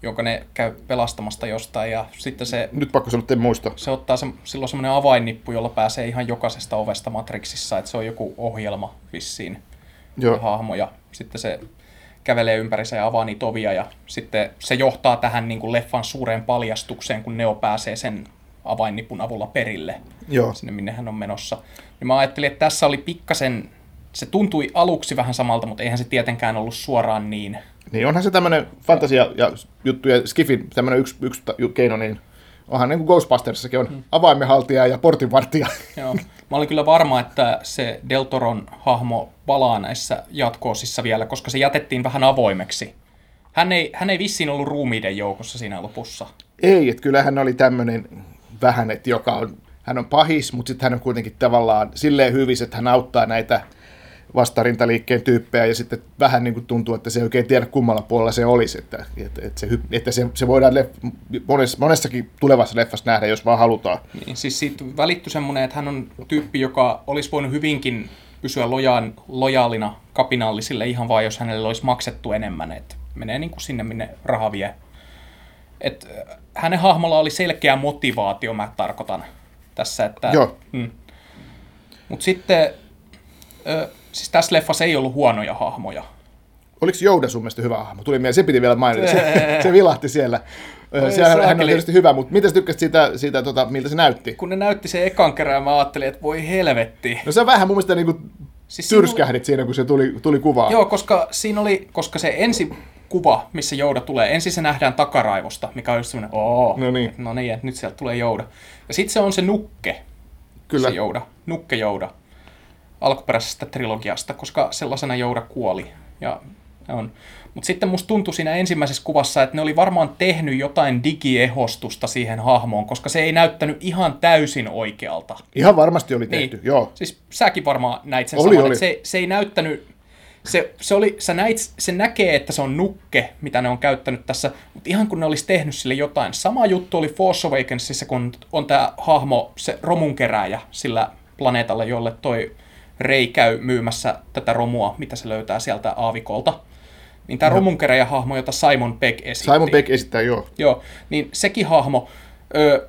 jonka ne käy pelastamasta jostain, ja sitten se... Nyt pakko sanoa, että en muista. Se ottaa se, silloin semmoinen avainnippu, jolla pääsee ihan jokaisesta ovesta Matrixissa, että se on joku ohjelma vissiin, Joo. hahmo, ja sitten se kävelee ympärissä ja avaa niitä ovia, ja sitten se johtaa tähän niin kuin leffan suureen paljastukseen, kun Neo pääsee sen avainnipun avulla perille, Joo. sinne minne hän on menossa. Ja mä ajattelin, että tässä oli pikkasen... Se tuntui aluksi vähän samalta, mutta eihän se tietenkään ollut suoraan niin. Niin onhan se tämmöinen fantasia ja juttu ja skifin tämmöinen yksi, yksi keino, niin onhan niin kuin Ghostbustersissakin on hmm. avaimenhaltija ja portinvartija. Joo. Mä olin kyllä varma, että se Del Toron hahmo palaa näissä jatko-osissa vielä, koska se jätettiin vähän avoimeksi. Hän ei, hän ei vissiin ollut ruumiiden joukossa siinä lopussa. Ei, että kyllä hän oli tämmöinen vähän, että joka on, hän on pahis, mutta sitten hän on kuitenkin tavallaan silleen hyvis, että hän auttaa näitä vastarintaliikkeen tyyppejä, ja sitten vähän niin kuin tuntuu, että se ei oikein tiedä kummalla puolella se olisi, että, että, että, se, että se, se voidaan leff- monessa, monessakin tulevassa leffassa nähdä, jos vaan halutaan. Niin, siis siitä välittyi semmoinen, että hän on tyyppi, joka olisi voinut hyvinkin pysyä lojaan, lojaalina kapinallisille ihan vaan, jos hänelle olisi maksettu enemmän, että menee niin kuin sinne, minne raha vie. Et hänen hahmolla oli selkeä motivaatio, mä tarkoitan tässä, että... Joo. Mm. Mut sitten... Ö, Siis tässä leffassa ei ollut huonoja hahmoja. Oliko Jouda sun mielestä hyvä hahmo? Tuli mieleen, se piti vielä mainita. Se, se vilahti siellä. Siellä hän oli tietysti hyvä, mutta mitä sä tykkäsit siitä, siitä tota, miltä se näytti? Kun ne näytti sen ekan kerran, mä ajattelin, että voi helvetti. No sä vähän mun mielestä niin kuin siis tyrskähdit siinä, kun se tuli, tuli kuvaan. Joo, koska, siinä oli, koska se ensi kuva, missä Jouda tulee, ensin se nähdään takaraivosta, mikä on just semmoinen, ooo, no niin, no niin nyt sieltä tulee Jouda. Ja sit se on se nukke, Kyllä. se Jouda, nukke Jouda. Alkuperäisestä trilogiasta, koska sellaisena Jouda kuoli. Ja on. Mutta sitten musta tuntui siinä ensimmäisessä kuvassa, että ne oli varmaan tehnyt jotain digiehostusta siihen hahmoon, koska se ei näyttänyt ihan täysin oikealta. Ihan varmasti oli tehty, niin. joo. Siis säkin varmaan näit sen oli, saman, että se, se ei näyttänyt, se, se, oli, sä näit, se näkee, että se on nukke, mitä ne on käyttänyt tässä, mutta ihan kun ne olisi tehnyt sille jotain. Sama juttu oli Force Awakensissa, kun on tämä hahmo, se romunkerääjä sillä planeetalla, jolle toi Rey käy myymässä tätä romua, mitä se löytää sieltä aavikolta. Niin tämä no. romunkeräjähahmo, jota Simon Pegg esitti. Simon Pegg esittää, joo. Joo, niin sekin hahmo ö,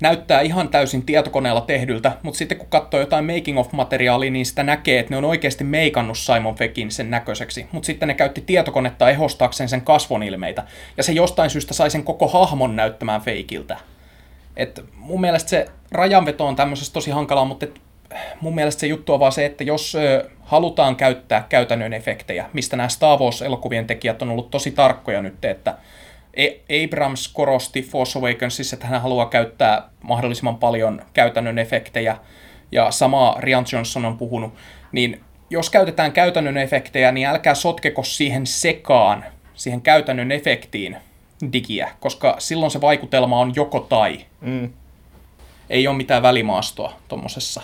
näyttää ihan täysin tietokoneella tehdyltä, mutta sitten kun katsoo jotain making-of-materiaalia, niin sitä näkee, että ne on oikeasti meikannut Simon Peggin sen näköiseksi. Mutta sitten ne käytti tietokonetta ehostaakseen sen kasvonilmeitä. Ja se jostain syystä sai sen koko hahmon näyttämään feikiltä. Et mun mielestä se rajanveto on tämmöisessä tosi hankalaa, mutta... Et mun mielestä se juttu on vaan se, että jos ö, halutaan käyttää käytännön efektejä, mistä nämä Star Wars-elokuvien tekijät on ollut tosi tarkkoja nyt, että Abrams korosti Force Awakensissa, että hän haluaa käyttää mahdollisimman paljon käytännön efektejä, ja samaa Rian Johnson on puhunut, niin jos käytetään käytännön efektejä, niin älkää sotkeko siihen sekaan, siihen käytännön efektiin digiä, koska silloin se vaikutelma on joko tai. Mm. Ei ole mitään välimaastoa tuommoisessa.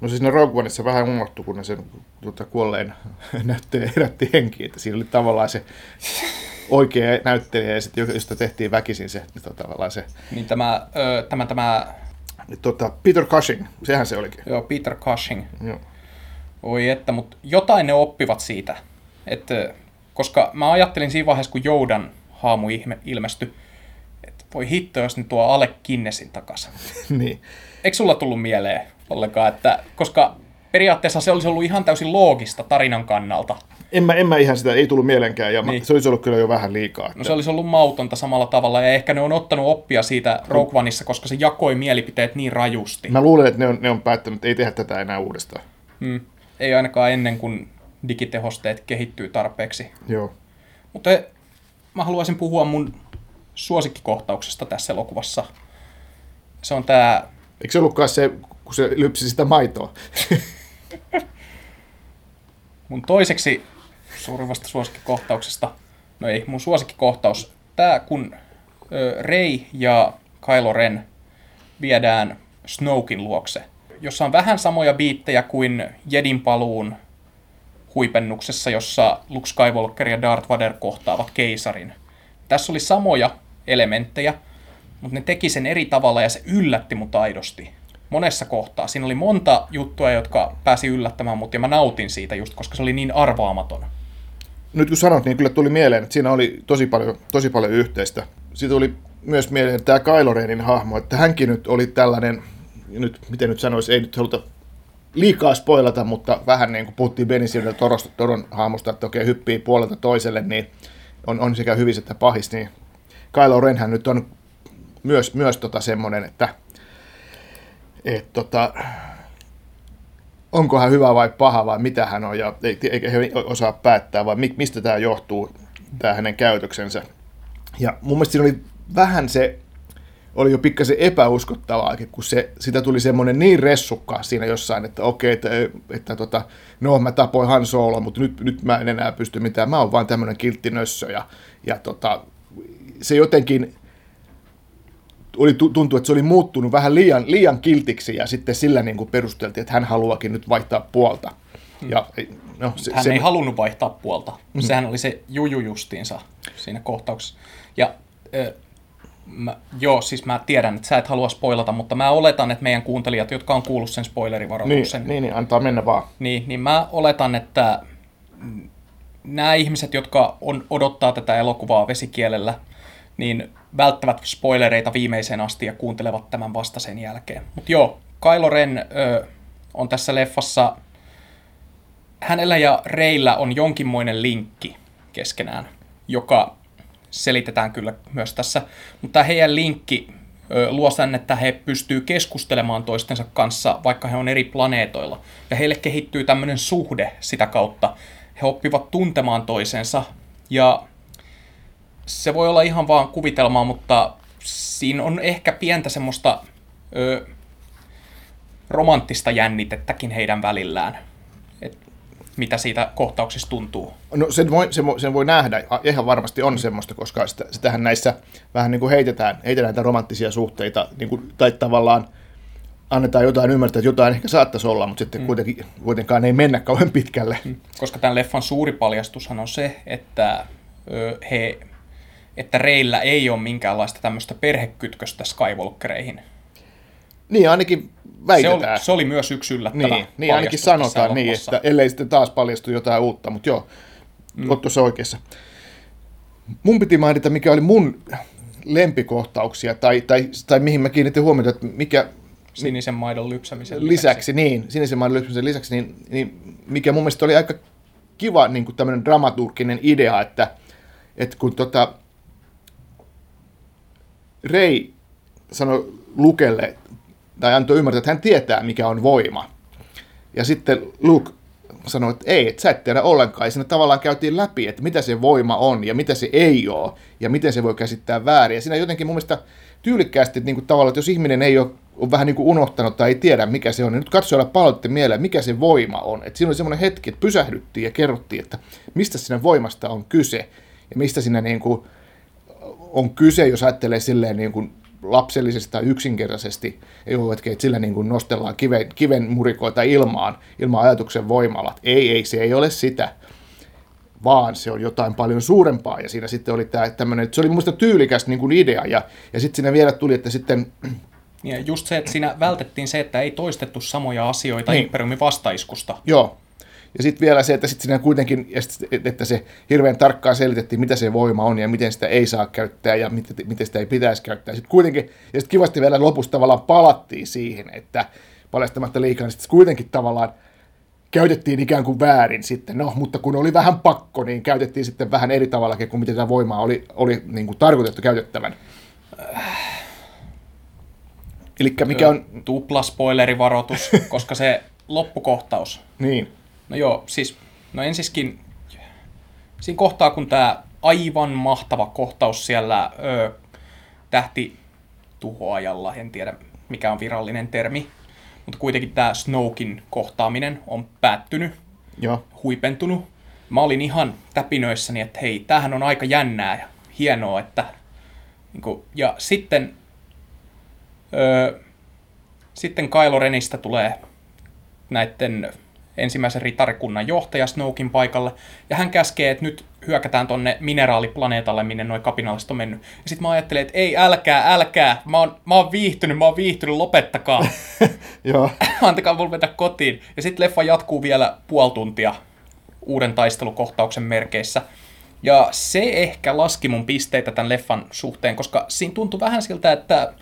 No siis ne Rogue Oneissa vähän unohtui, kun ne sen tuota, kuolleen näyttelijä herätti henkiin, että siinä oli tavallaan se oikea näyttelijä, ja sitten josta tehtiin väkisin se tavallaan se... Niin tämä... Ö, tämä, tämä... Tota, Peter Cushing, sehän se olikin. Joo, Peter Cushing. Joo. Oi että, mutta jotain ne oppivat siitä. Et, koska mä ajattelin siinä vaiheessa, kun Joudan haamu ilmestyi, että voi hitto, jos ne tuo Alec Guinnessin takaisin. Niin. Eikö sulla tullut mieleen ollenkaan, että koska periaatteessa se olisi ollut ihan täysin loogista tarinan kannalta. En mä, en mä ihan sitä, ei tullut mielenkään, ja niin. Se olisi ollut kyllä jo vähän liikaa. Että... No se olisi ollut mautonta samalla tavalla, ja ehkä ne on ottanut oppia siitä Rogue Oneissa, koska se jakoi mielipiteet niin rajusti. Mä luulen, että ne on, ne on päättänyt, että ei tehdä tätä enää uudestaan. Mm. Ei ainakaan ennen kuin digitehosteet kehittyy tarpeeksi. Joo. Mutta mä haluaisin puhua mun suosikkikohtauksesta tässä elokuvassa. Se on tää... Eikö se ollutkaan se, kun se lypsi sitä maitoa? Mun toiseksi suurivasta suosikkikohtauksesta, no ei, mun suosikkikohtaus, tää kun Rey ja Kylo Ren viedään Snoken luokse, jossa on vähän samoja biittejä kuin Jedin paluun huipennuksessa, jossa Luke Skywalker ja Darth Vader kohtaavat keisarin. Tässä oli samoja elementtejä, mutta ne teki sen eri tavalla ja se yllätti mut aidosti. Monessa kohtaa. Siinä oli monta juttua, jotka pääsi yllättämään mut, ja mä nautin siitä just, koska se oli niin arvaamaton. Nyt kun sanot, niin kyllä tuli mieleen, että siinä oli tosi paljon, tosi paljon yhteistä. Siitä tuli myös mieleen tämä Kylo Renin hahmo, että hänkin nyt oli tällainen, nyt, miten nyt sanoisi, ei nyt haluta liikaa spoilata, mutta vähän niin kuin puhuttiin Benicio Toron hahmosta, että okei, hyppii puolelta toiselle, niin on, on sekä hyvissä että pahis, niin Kylo Renhän nyt on myös, myös tota semmoinen, että Et, tota, onko hän hyvä vai paha vai mitä hän on, ja eikä he osaa päättää, vai mistä tämä johtuu, tämä hänen käytöksensä. Ja mun mielestä siinä oli vähän se, oli jo pikkasen epäuskottavaakin, kun se, sitä tuli semmoinen niin ressukka siinä jossain, että okei, että, että tota, no mä tapoin Han Solo, mutta nyt, nyt mä en enää pysty mitään, mä oon vaan tämmöinen kiltti nössö, ja, ja tota, se jotenkin... Oli, tuntui, että se oli muuttunut vähän liian, liian kiltiksi, ja sitten sillä niin kuin perusteltiin, että hän haluakin nyt vaihtaa puolta. Ja, no, se, hän se... ei halunnut vaihtaa puolta. Mm-hmm. Sehän oli se juju justiinsa siinä kohtauksessa. Ja, äh, mä, joo, siis mä tiedän, että sä et halua spoilata, mutta mä oletan, että meidän kuuntelijat, jotka on kuullut sen spoilerivaroituksen... Niin, niin, niin, antaa mennä vaan. Niin, niin mä oletan, että nämä ihmiset, jotka on, odottaa tätä elokuvaa vesikielellä, niin välttävät spoilereita viimeiseen asti ja kuuntelevat tämän vasta sen jälkeen. Mutta joo, Kylo Ren ö, on tässä leffassa, hänellä ja Reyllä on jonkinmoinen linkki keskenään, joka selitetään kyllä myös tässä. Mutta heidän linkki ö, luo sen, että he pystyy keskustelemaan toistensa kanssa, vaikka he on eri planeetoilla. Ja heille kehittyy tämmöinen suhde sitä kautta. He oppivat tuntemaan toisensa ja... Se voi olla ihan vaan kuvitelmaa, mutta siinä on ehkä pientä semmoista ö, romanttista jännitettäkin heidän välillään, et mitä siitä kohtauksista tuntuu. No sen voi, sen voi, sen voi nähdä, ihan varmasti on semmoista, koska sitä, sitähän näissä vähän niin kuin heitetään, heitetään näitä romanttisia suhteita, niin kuin, tai tavallaan annetaan jotain ymmärtää, että jotain ehkä saattaisi olla, mutta sitten mm. kuitenkin, kuitenkaan ei mennä kauhean pitkälle. Koska tämän leffan suuri paljastushan on se, että ö, he... että Reyllä ei ole minkäänlaista tämmöistä perhekytköstä Skywalkereihin. Niin, ainakin väitetään. Se oli, se oli myös yksi yllättävä niin, niin ainakin sanotaan niin, että ellei sitten taas paljastu jotain uutta, mutta joo, mm. oot tuossa oikeassa. Mun piti mainita, mikä oli mun lempikohtauksia, tai, tai, tai mihin mä kiinnitin huomiota, että mikä... Sinisen maidon lypsämisen lisäksi. lisäksi. Niin, sinisen maidon lypsämisen lisäksi, niin, niin mikä mun mielestä oli aika kiva niin kuin tämmöinen dramaturginen idea, että, että kun tota... Rey sanoi Lukelle, tai antoi ymmärtää, että hän tietää, mikä on voima. Ja sitten Luke sanoi, että ei, että sä et tiedä ollenkaan. Ja siinä tavallaan käytiin läpi, että mitä se voima on ja mitä se ei ole, ja miten se voi käsittää väärin. Ja siinä jotenkin mun mielestä tyylikkäästi, että, niin kuin tavallaan, että jos ihminen ei ole on vähän niin kuin unohtanut tai ei tiedä, mikä se on. Ja nyt katsojalla palautti mieleen, mikä se voima on. Et siinä oli semmoinen hetki, että pysähdyttiin ja kerrottiin, että mistä siinä voimasta on kyse. Ja mistä siinä niin kuin on kyse, jos ajattelee silleen niin kuin lapsellisesti tai yksinkertaisesti. Ei ole hetkeä, että sillä niin kuin nostellaan kiven, kiven murikoita ilmaan, ilman ajatuksen voimalla. Ei, ei, se ei ole sitä, vaan se on jotain paljon suurempaa. Ja siinä sitten oli tämä tämmöinen, se oli muista tyylikäs niin kuin idea. Ja, ja sitten siinä vielä tuli, että sitten... Ja just se, että siinä vältettiin se, että ei toistettu samoja asioita niin. Imperiumin vastaiskusta. Joo. Ja sitten vielä se, että sit siinä kuitenkin, että se hirveän tarkkaan selitettiin, mitä se voima on ja miten sitä ei saa käyttää ja miten sitä ei pitäisi käyttää. Sitten kuitenkin, ja sitten kivasti vielä lopussa tavallaan palattiin siihen, että paljastamatta liikaa, niin sitten kuitenkin tavallaan käytettiin ikään kuin väärin sitten. No, mutta kun oli vähän pakko, niin käytettiin sitten vähän eri tavallakin kuin miten tämä voimaa oli, oli niin kuin tarkoitettu käytettävän. Elikkä mikä on... Tuplaspoilerivaroitus, koska se loppukohtaus. Niin. No joo, siis, no ensiskin siinä kohtaa, kun tämä aivan mahtava kohtaus siellä ö, tähtituhoajalla, en tiedä mikä on virallinen termi, mutta kuitenkin tämä Snoken kohtaaminen on päättynyt, joo. Huipentunut. Mä olin ihan täpinöissäni, että hei, tämähän on aika jännää ja hienoa, että... Niin kun, ja sitten... Öö, sitten Kylo Renistä tulee näiden ensimmäisen ritarikunnan johtaja Snoken paikalle, ja hän käskee, että nyt hyökätään tonne mineraaliplaneetalle, minne noi kapinalliset on mennyt. Ja sit mä ajattelin, että ei, älkää, älkää, mä oon, mä oon viihtynyt, mä oon viihtynyt, lopettakaa. Joo. Antakaa mulle mennä kotiin. Ja sit leffa jatkuu vielä puoli tuntia uuden taistelukohtauksen merkeissä. Ja se ehkä laski mun pisteitä tämän leffan suhteen, koska siinä tuntui vähän siltä, että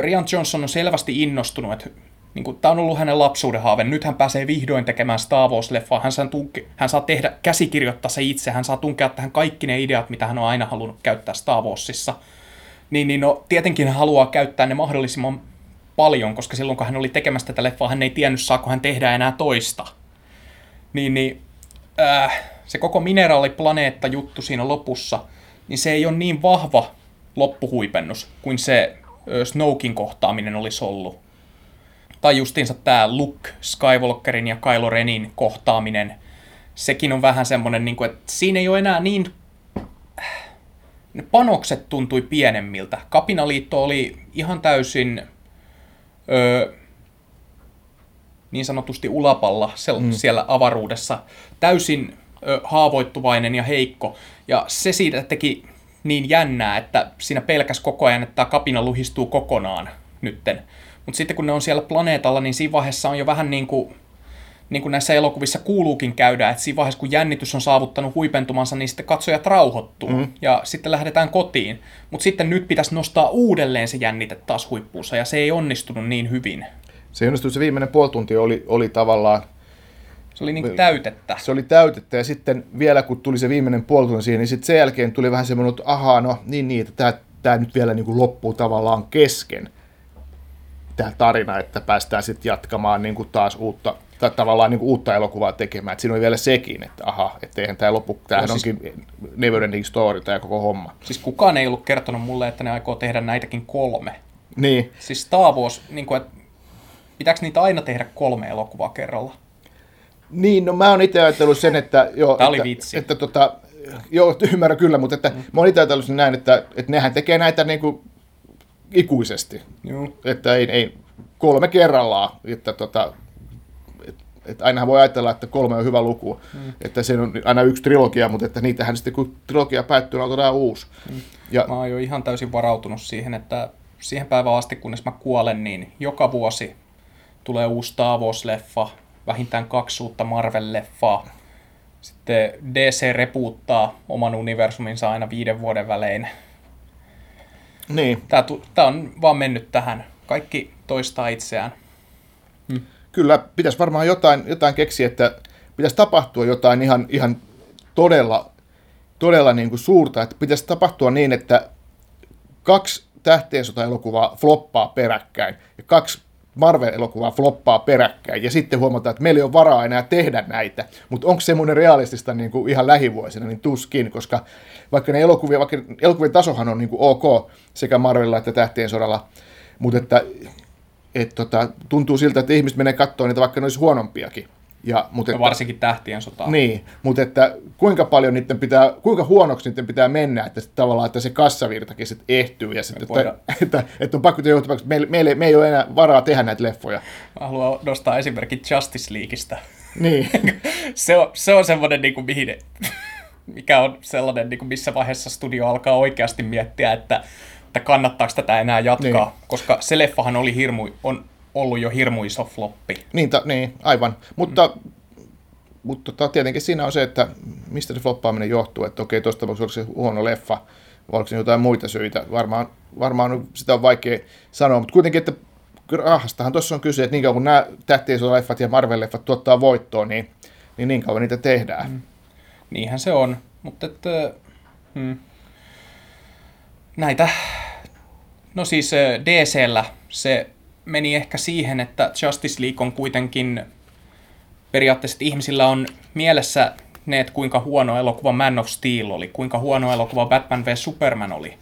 Rian Johnson on selvästi innostunut, että niin tämä on ollut hänen lapsuuden haave. Nyt hän pääsee vihdoin tekemään Star Wars-leffaa. Hän saa, tunke- hän saa tehdä, käsikirjoittaa se itse. Hän saa tunkea tähän kaikki ne ideat, mitä hän on aina halunnut käyttää Star Warsissa. Niin, niin no, tietenkin hän haluaa käyttää ne mahdollisimman paljon, koska silloin, kun hän oli tekemässä tätä leffaa, hän ei tiennyt, saako hän tehdä enää toista. Niin, niin äh, se koko mineraaliplaneetta-juttu siinä lopussa, niin se ei ole niin vahva loppuhuipennus kuin se... Snoken kohtaaminen olisi ollut. Tai justiinsa tämä Luke Skywalkerin ja Kylo Renin kohtaaminen. Sekin on vähän semmoinen, niin kuin, että siinä ei ole enää niin... Ne panokset tuntui pienemmiltä. Kapinaliitto oli ihan täysin öö, niin sanotusti ulapalla mm. siellä avaruudessa. Täysin ö, haavoittuvainen ja heikko. Ja se siitä teki... niin jännää, että siinä pelkäs koko ajan, että tämä kapina luhistuu kokonaan nytten. Mutta sitten kun ne on siellä planeetalla, niin siinä vaiheessa on jo vähän niin kuin, niin kuin näissä elokuvissa kuuluukin käydä, että siinä vaiheessa kun jännitys on saavuttanut huipentumansa, niin sitten katsojat rauhoittuu mm. ja sitten lähdetään kotiin. Mutta sitten nyt pitäisi nostaa uudelleen se jännite taas huippuunsa ja se ei onnistunut niin hyvin. Se ei onnistunut, se viimeinen puoli tuntia oli, oli tavallaan... Se oli niin kuin täytettä. Se oli täytettä ja sitten vielä kun tuli se viimeinen puolitunti siihen, niin sitten sen jälkeen tuli vähän semmoinen, että ahaa, no niin niin, että tämä, tämä nyt vielä niin kuin loppuu tavallaan kesken tämä tarina, että päästään sitten jatkamaan niin kuin taas uutta, tai tavallaan niin kuin uutta elokuvaa tekemään. Et siinä oli vielä sekin, että aha, että eihän tämä loppu, tämähän siis, onkin neverending story tämä koko homma. Siis kukaan ei ollut kertonut mulle, että ne aikoo tehdä näitäkin kolme. Niin. Siis Star Wars, niin kuin, että pitääkö niitä aina tehdä kolme elokuvaa kerralla? Niin, no mä oon itse ajatellut sen, että... Joo, tämä oli vitsi. Että, että, tota, joo, ymmärrän kyllä, mutta että, mm. mä oon itse ajatellut sen näin, että, että nehän tekee näitä niin kuin ikuisesti. Joo. Että ei, ei kolme kerrallaan. Että, tota, et, et ainahan voi ajatella, että kolme on hyvä luku. Mm. Että se on aina yksi trilogia, mutta että niitähän sitten kun trilogia päättyy, otetaan uusi. Mm. Ja, mä oon jo ihan täysin varautunut siihen, että siihen päivään asti, kunnes mä kuolen, niin joka vuosi tulee uusi Star Wars-leffa. Vähintään kaksi uutta Marvel-leffaa. Sitten D C repuuttaa oman universuminsa aina viiden vuoden välein. Niin. Tää, tää on vaan mennyt tähän. Kaikki toistaa itseään. Hmm. Kyllä, pitäisi varmaan jotain, jotain keksiä, että pitäisi tapahtua jotain ihan, ihan todella, todella niin kuin suurta. Että pitäisi tapahtua niin, että kaksi tähtiensota-elokuvaa floppaa peräkkäin ja kaksi Marvel-elokuvaa floppaa peräkkäin, ja sitten huomataan, että meillä ei ole varaa enää tehdä näitä, mutta onko semmoinen realistista niin kuin ihan lähivuosina, niin tuskin, koska vaikka ne elokuvia, vaikka elokuvien tasohan on niin kuin ok sekä Marvelilla että Tähtien sodalla, mutta että Et tota, tuntuu siltä, että ihmiset menee katsomaan niitä, vaikka ne olisi huonompiakin. Ja, mutta että, varsinkin Tähtien sotaa. Niin, mutta että kuinka paljon niiden pitää, kuinka huonoksi niiden pitää mennä, että tavallaan että se kassavirtakin sitten ehtyy ja sitten, että, että, että on pakko tehdä, että meillä, meillä, meillä ei ole enää varaa tehdä näitä leffoja. Mä haluan nostaa esimerkki Justice Leagueista. Niin. se on, se on semmoinen niin kuin mihin, mikä on sellainen, niin kuin missä vaiheessa studio alkaa oikeasti miettiä, että, että kannattaako tätä enää jatkaa, niin. Koska se leffahan oli hirmu, on ollut jo hirmu iso floppi. Niin, ta, niin aivan. Mutta, mm. mutta ta, tietenkin siinä on se, että mistä se floppaaminen johtuu, että okei, tuosta oliko se huono leffa, vai oliko se jotain muita syitä. Varmaan, varmaan sitä on vaikea sanoa, mutta kuitenkin, että rahastahan tuossa on kyse, että niin kauan kun nämä Tähtien sodan leffat ja Marvel-leffat tuottaa voittoa, niin, niin niin kauan niitä tehdään. Mm. Niinhän se on, mutta että, hmm. näitä, no siis D C:llä se meni ehkä siihen, että Justice League on kuitenkin, periaatteessa ihmisillä on mielessä ne, että kuinka huono elokuva Man of Steel oli, kuinka huono elokuva Batman versus Superman oli.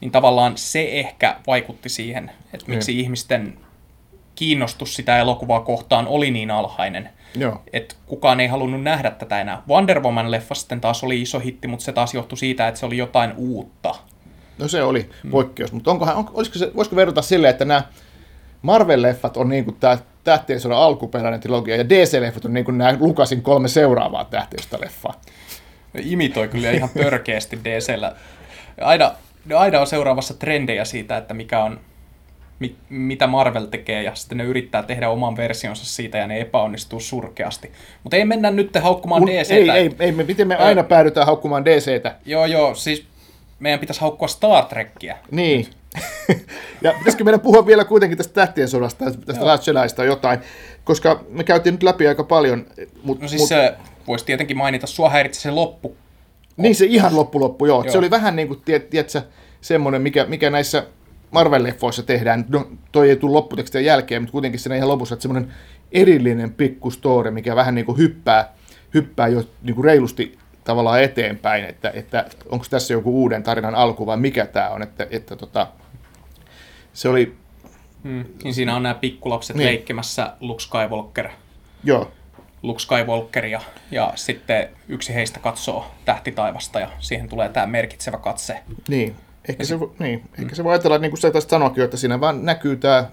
Niin tavallaan se ehkä vaikutti siihen, että miksi mm. ihmisten kiinnostus sitä elokuvaa kohtaan oli niin alhainen. Joo. Että kukaan ei halunnut nähdä tätä enää. Wonder Woman-leffa sitten taas oli iso hitti, mutta se taas johtui siitä, että se oli jotain uutta. No se oli poikkeus, mm. mutta onkohan, on, se, voisiko verrata silleen, että nämä Marvel-leffat on niin kuin tämä Tähtien sodan alkuperäinen trilogia ja D C-leffat on niin kuin nämä Lukasin kolme seuraavaa Tähtien sodan leffaa. Ne imitoi kyllä ihan törkeästi D C:llä. Aina, aina on seuraavassa trendejä siitä, että mikä on, mit, mitä Marvel tekee ja sitten ne yrittää tehdä oman versionsa siitä ja ne epäonnistuu surkeasti. Mutta ei mennä nyt haukkumaan D C:tä. Ei, ei, ei me, miten me aina päädytään haukkumaan D C:tä? Joo, joo, siis meidän pitäisi haukkua Star Trekkiä. Niin. Ja pitäisikö meidän puhua vielä kuitenkin tästä Tähtien sodasta, tästä Last Jediista jotain, koska me käytiin nyt läpi aika paljon. Mut, no siis mut... se voisi tietenkin mainita, sua häiritsi se loppu. Niin se ihan loppuloppu, joo. joo. Se oli vähän niin kuin, tiet, tietsä, semmoinen, mikä, mikä näissä Marvel-leffoissa tehdään. No, toi ei tule lopputekstien jälkeen, mutta kuitenkin siinä ihan lopussa, että semmoinen erillinen pikku story, mikä vähän niin kuin hyppää, hyppää jo niin kuin reilusti tavallaan eteenpäin, että, että onko tässä joku uuden tarinan alku vai mikä tämä on, että, että tota, se oli... Hmm. Niin siinä on nämä pikkulapset niin. leikkimässä Luke Skywalker. Joo. Luke Skywalkeria ja sitten yksi heistä katsoo tähtitaivasta ja siihen tulee tämä merkitsevä katse. Niin, ehkä, se, sit... niin. ehkä mm. se voi ajatella, niin kuin sä tästä sanoikin, että siinä vaan näkyy tämä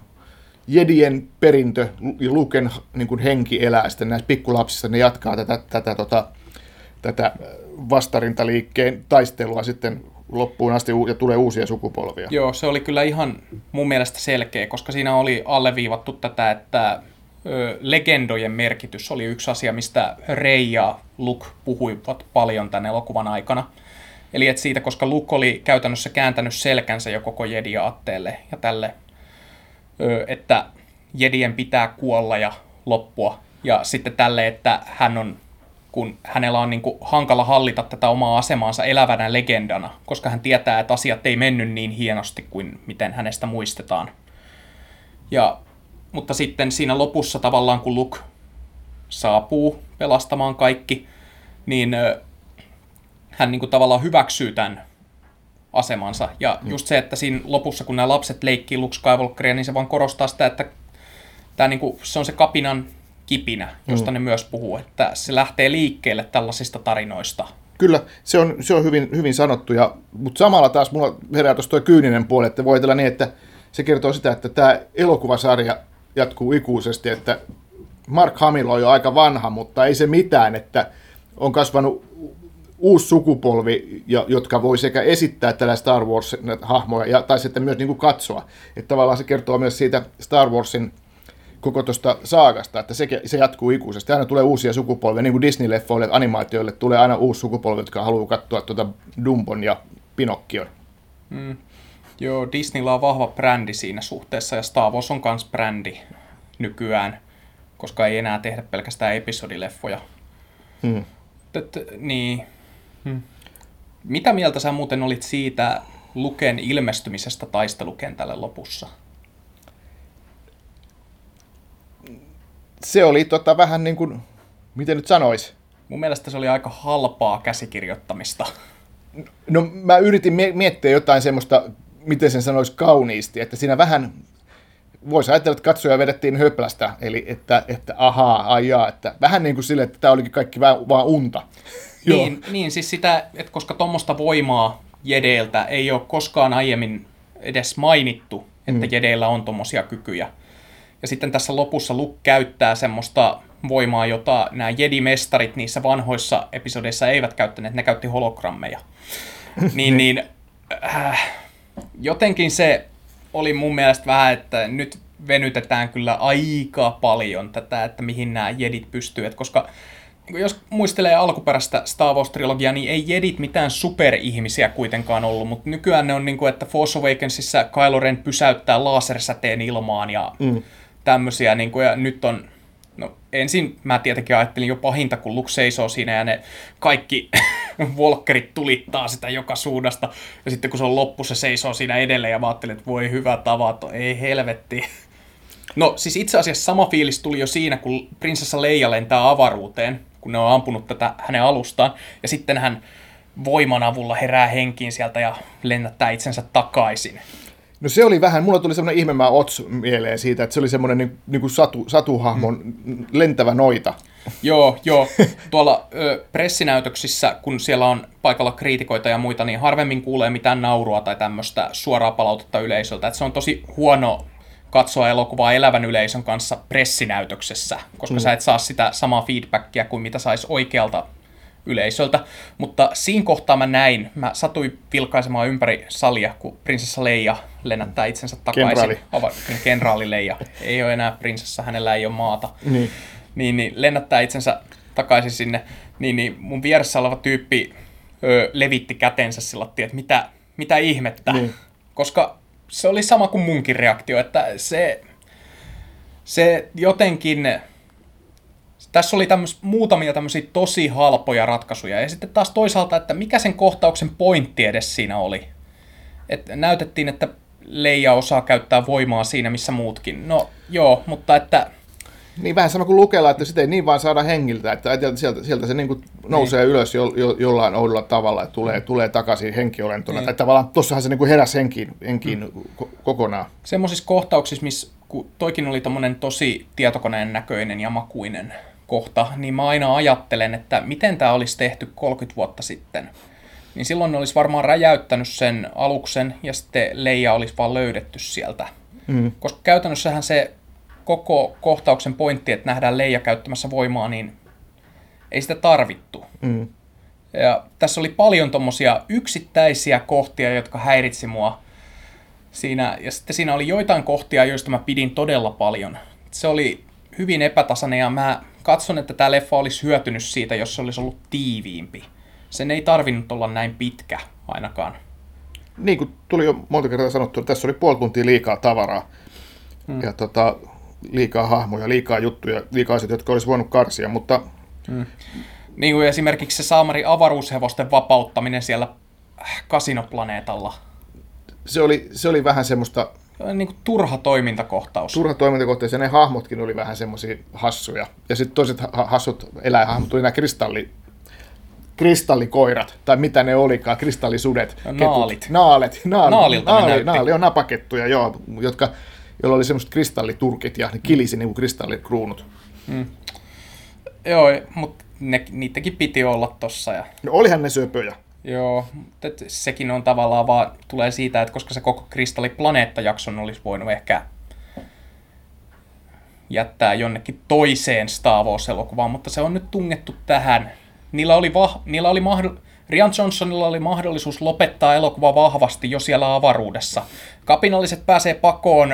Jedien perintö ja Luken niin kuin henki elää sitten näissä pikkulapsissa, ne jatkaa tätä, tätä, tota, tätä vastarintaliikkeen taistelua sitten loppuun asti ja tulee uusia sukupolvia. Joo, se oli kyllä ihan mun mielestä selkeä, koska siinä oli alleviivattu tätä, että legendojen merkitys oli yksi asia, mistä Rey ja Luke puhuivat paljon tämän elokuvan aikana. Eli et siitä, koska Luke oli käytännössä kääntänyt selkänsä jo koko Jedi-aatteelle ja tälle, että Jedien pitää kuolla ja loppua. Ja sitten tälle, että hän on, kun hänellä on niin kuin hankala hallita tätä omaa asemaansa elävänä legendana, koska hän tietää, että asiat ei mennyt niin hienosti kuin miten hänestä muistetaan. Ja mutta sitten siinä lopussa tavallaan, kun Luke saapuu pelastamaan kaikki, niin ö, hän niin kuin tavallaan hyväksyy tämän asemansa. Ja mm. just se, että siinä lopussa, kun nämä lapset leikkii Luke Skywalkeria, niin se vaan korostaa sitä, että tämä niin kuin, se on se kapinan kipinä, josta mm. ne myös puhuu. Että se lähtee liikkeelle tällaisista tarinoista. Kyllä, se on, se on hyvin, hyvin sanottu. Ja, mutta samalla taas mulla herää tuossa tuo kyyninen puoli, että voi ajatella niin, että se kertoo sitä, että tämä elokuvasarja jatkuu ikuisesti, että Mark Hamill on jo aika vanha, mutta ei se mitään, että on kasvanut uusi sukupolvi, jotka voi sekä esittää tällaisia Star Wars-hahmoja tai sitten myös niin kuin katsoa. Että tavallaan se kertoo myös siitä Star Warsin koko tuosta saagasta, että se, se jatkuu ikuisesti. Aina tulee uusia sukupolvia, niin kuin Disney-leffoille, animaatioille tulee aina uusi sukupolvi, jotka haluaa katsoa tuota Dumbon ja Pinokkion. Mm. Joo, Disneyllä on vahva brändi siinä suhteessa, ja Star Wars on kans brändi nykyään, koska ei enää tehdä pelkästään episodileffoja. Hmm. Tätä, niin. Hmm. Mitä mieltä sä muuten olit siitä Luken ilmestymisestä taistelukentälle lopussa? Se oli tota vähän niin kuin, miten nyt sanois? Mun mielestä se oli aika halpaa käsikirjoittamista. No mä yritin miettiä jotain semmoista, miten sen sanoisi kauniisti, että siinä vähän voisi ajatella, että katsoja vedettiin höplästä, eli että, että ahaa, aijaa, että vähän niin kuin sille, että tämä olikin kaikki vaan unta. Niin, niin siis sitä, että koska tuommoista voimaa Jedeeltä ei ole koskaan aiemmin edes mainittu, että mm. Jedeellä on tuommoisia kykyjä. Ja sitten tässä lopussa Luke käyttää semmoista voimaa, jota nämä Jedi-mestarit niissä vanhoissa episodeissa eivät käyttäneet, ne käytti hologrammeja. Niin, niin äh, jotenkin se oli mun mielestä vähän, että nyt venytetään kyllä aika paljon tätä, että mihin nämä jedit pystyvät, koska jos muistelee alkuperäistä Star Wars-trilogiaa, niin ei jedit mitään superihmisiä kuitenkaan ollut, mutta nykyään ne on niin kuin, että Force Awakensissa Kylo Ren pysäyttää lasersäteen ilmaan ja mm. tämmöisiä, niin kuin, ja nyt on, no ensin mä tietenkin ajattelin jo pahinta, kun Luke seisoo siinä ja ne kaikki Walkerit tulittaa sitä joka suunnasta, ja sitten kun se on loppu, se seisoo siinä edelleen, ja mä ajattelin, että voi hyvä tavaton, ei helvetti. No siis itse asiassa sama fiilis tuli jo siinä, kun prinsessa Leia lentää avaruuteen, kun ne on ampunut tätä hänen alustaan, ja sitten hän voiman avulla herää henkiin sieltä ja lennättää itsensä takaisin. No se oli vähän, mulla tuli semmoinen ihmemää ots mieleen siitä, että se oli semmoinen niin, niin kuin satu, satuhahmon hmm. lentävä noita. Joo, joo. Tuolla ö, pressinäytöksissä, kun siellä on paikalla kriitikoita ja muita, niin harvemmin kuulee mitään naurua tai tämmöistä suoraa palautetta yleisöltä. Että se on tosi huono katsoa elokuvaa elävän yleisön kanssa pressinäytöksessä, koska mm. sä et saa sitä samaa feedbackia kuin mitä saisi oikealta yleisöltä. Mutta siinä kohtaa mä näin, mä satuin vilkaisemaan ympäri salia, kun prinsessa Leija lennättää itsensä takaisin. Kenraali. Ava, niin kenraali Leija. Ei ole enää prinsessa, hänellä ei ole maata. Niin. Niin, niin lennättää itsensä takaisin sinne, niin, niin mun vieressä oleva tyyppi ö, levitti kätensä sillä tavalla, että mitä, mitä ihmettä, niin. Koska se oli sama kuin munkin reaktio, että se, se jotenkin, tässä oli tämmöis, muutamia tämmöisiä tosi halpoja ratkaisuja, ja sitten taas toisaalta, että mikä sen kohtauksen pointti edes siinä oli, että näytettiin, että Leija osaa käyttää voimaa siinä, missä muutkin, no joo, mutta että niin vähän sama kuin Lukella, että sitä ei niin vaan saada hengiltä, että sieltä, sieltä se niin nousee niin ylös jo, jo, jollain oudolla tavalla, että tulee, tulee takaisin henkiolentona. Niin. Tai tavallaan tuossahan se niin heräsi henkiin, henkiin mm. ko- kokonaan. Semmoisissa kohtauksissa, missä toikin oli tommoinen tosi tietokoneen näköinen ja makuinen kohta, niin mä aina ajattelen, että miten tämä olisi tehty kolmekymmentä vuotta sitten. Niin silloin ne olisi varmaan räjäyttänyt sen aluksen ja sitten Leija olisi vaan löydetty sieltä. Mm. Koska käytännössähän se koko kohtauksen pointti, että nähdään Leija käyttämässä voimaa, niin ei sitä tarvittu. Mm. Ja tässä oli paljon tommosia yksittäisiä kohtia, jotka häiritsi mua siinä. Ja sitten siinä oli joitain kohtia, joista mä pidin todella paljon. Se oli hyvin epätasainen ja mä katson, että tämä leffa olisi hyötynyt siitä, jos se olisi ollut tiiviimpi. Sen ei tarvinnut olla näin pitkä ainakaan. Niin kuin tuli jo monta kertaa sanottu, että tässä oli puoli tuntia liikaa tavaraa. Mm. Ja tota liikaa hahmoja, liikaa juttuja, liikaa asioita, jotka olisi voinut karsia, mutta Hmm. niin kuin esimerkiksi se Saamari avaruushevosten vapauttaminen siellä kasinoplaneetalla. Se oli, se oli vähän semmoista niin kuin turha toimintakohtaus. Turha toimintakohtaus, ja ne hahmotkin oli vähän semmoisia hassuja. Ja sitten toiset ha- hassut eläinhahmot oli nämä kristalli, kristallikoirat, tai mitä ne olikaan, kristallisudet. Naalit. Ketut, naalet. Naal, Naalilta naali, naali, naali on napakettuja, joo, jotka jolla oli semmoiset kristalliturkit ja ne kilisi niin kuin kristallikruunut. Mm. Joo, mutta ne, niitäkin piti olla tossa. Ja no olihan ne söpöjä. Joo, mutta sekin on tavallaan vaan, tulee siitä, että koska se koko kristalliplaneetta-jakson olisi voinut ehkä jättää jonnekin toiseen Star Wars-elokuvaan, mutta se on nyt tungettu tähän. Niillä oli, vah, niillä oli mahdoll... Rian Johnsonilla oli mahdollisuus lopettaa elokuva vahvasti jo siellä avaruudessa. Kapinalliset pääsee pakoon,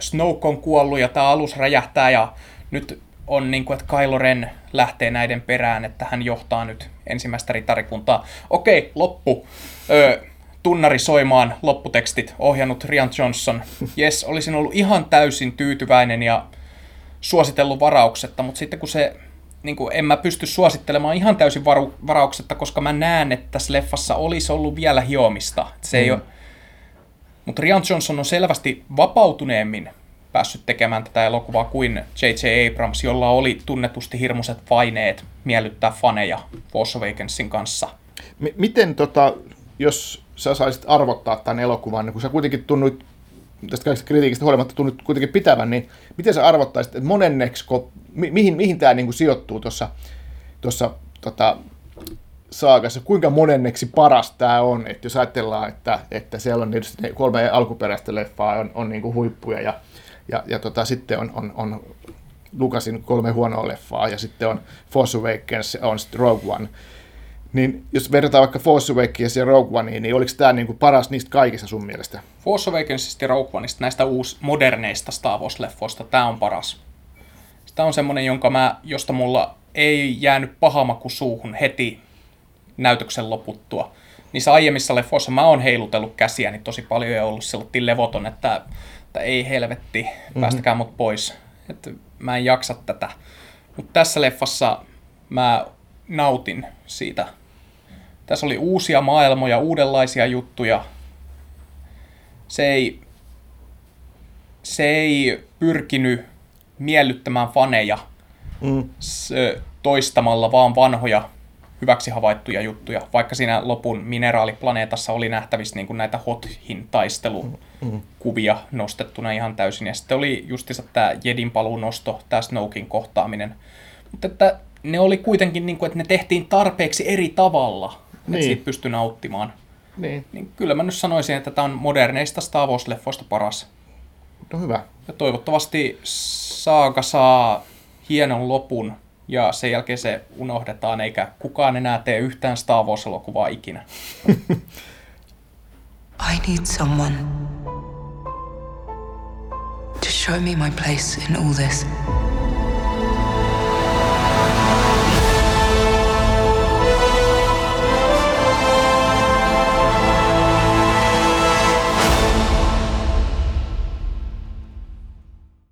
Snoke on kuollut ja tämä alus räjähtää ja nyt on niin kuin, että Kylo Ren lähtee näiden perään, että hän johtaa nyt ensimmäistä ritarikuntaa. Okei, loppu. Ö, tunnari soimaan, lopputekstit, ohjannut Rian Johnson. Jes, olisin ollut ihan täysin tyytyväinen ja suositellut varauksetta, mutta sitten kun se niin kuin en mä pysty suosittelemaan ihan täysin varu- varauksetta, koska mä näen, että tässä leffassa olisi ollut vielä hiomista. Se mm. ei ole. Mutta Rian Johnson on selvästi vapautuneemmin päässyt tekemään tätä elokuvaa kuin jii jii Abrams, jolla oli tunnetusti hirmuiset paineet miellyttää faneja Force Awakensin kanssa. M- miten, tota, jos sä saisit arvottaa tämän elokuvan, kun sä kuitenkin tunnuit tästä kaikista kritiikistä huolimatta tunnut kuitenkin pitävän, niin miten sä arvottaisit, että monenneksko, mi- mihin, mihin tämä niinku sijoittuu tuossa tuossa tota, saagassa, kuinka monenneksi paras tämä on, että jos ajatellaan, että, että siellä on tietysti ne kolme alkuperäistä leffaa on, on niinku huippuja ja, ja, ja tota, sitten on, on, on Lucasin kolme huonoa leffaa ja sitten on Force Awakens, on Rogue One. Niin jos verrataan vaikka Force Awakens ja Rogue Oneen, niin oliko tämä niinku paras niistä kaikista sun mielestä? Force Awakensista ja Rogue Oneista, näistä uus moderneista Star Wars-leffoista, tämä on paras. Tämä on semmoinen, jonka mä, josta mulla ei jäänyt paha maku suuhun heti näytöksen loputtua. Niissä aiemmissa leffoissa mä oon heilutellut käsiäni tosi paljon ja ollut sellainen levoton, että, että ei helvetti, mm-hmm. päästäkää mut pois. Että mä en jaksa tätä. Mutta tässä leffassa mä nautin siitä. Tässä oli uusia maailmoja, uudenlaisia juttuja. Se ei, se ei pyrkinyt miellyttämään faneja mm. toistamalla vaan vanhoja, hyväksi havaittuja juttuja. Vaikka siinä lopun mineraaliplaneetassa oli nähtävissä niin kuin näitä Hothin taistelukuvia mm. nostettuna ihan täysin. Ja sitten oli justiinsa tämä Jedin paluunosto, tämä Snoken kohtaaminen. Mutta että ne oli kuitenkin, niin kuin, että ne tehtiin tarpeeksi eri tavalla, niin. että siitä pystyi nauttimaan. Niin. Niin kyllä mä nyt sanoisin, että tämä on moderneista Star Wars-leffoista paras. No hyvä. Ja toivottavasti saaga saa hienon lopun ja sen jälkeen se unohdetaan, eikä kukaan enää tee yhtään Star Wars-elokuvaa ikinä. I need someone to show me my place in all this.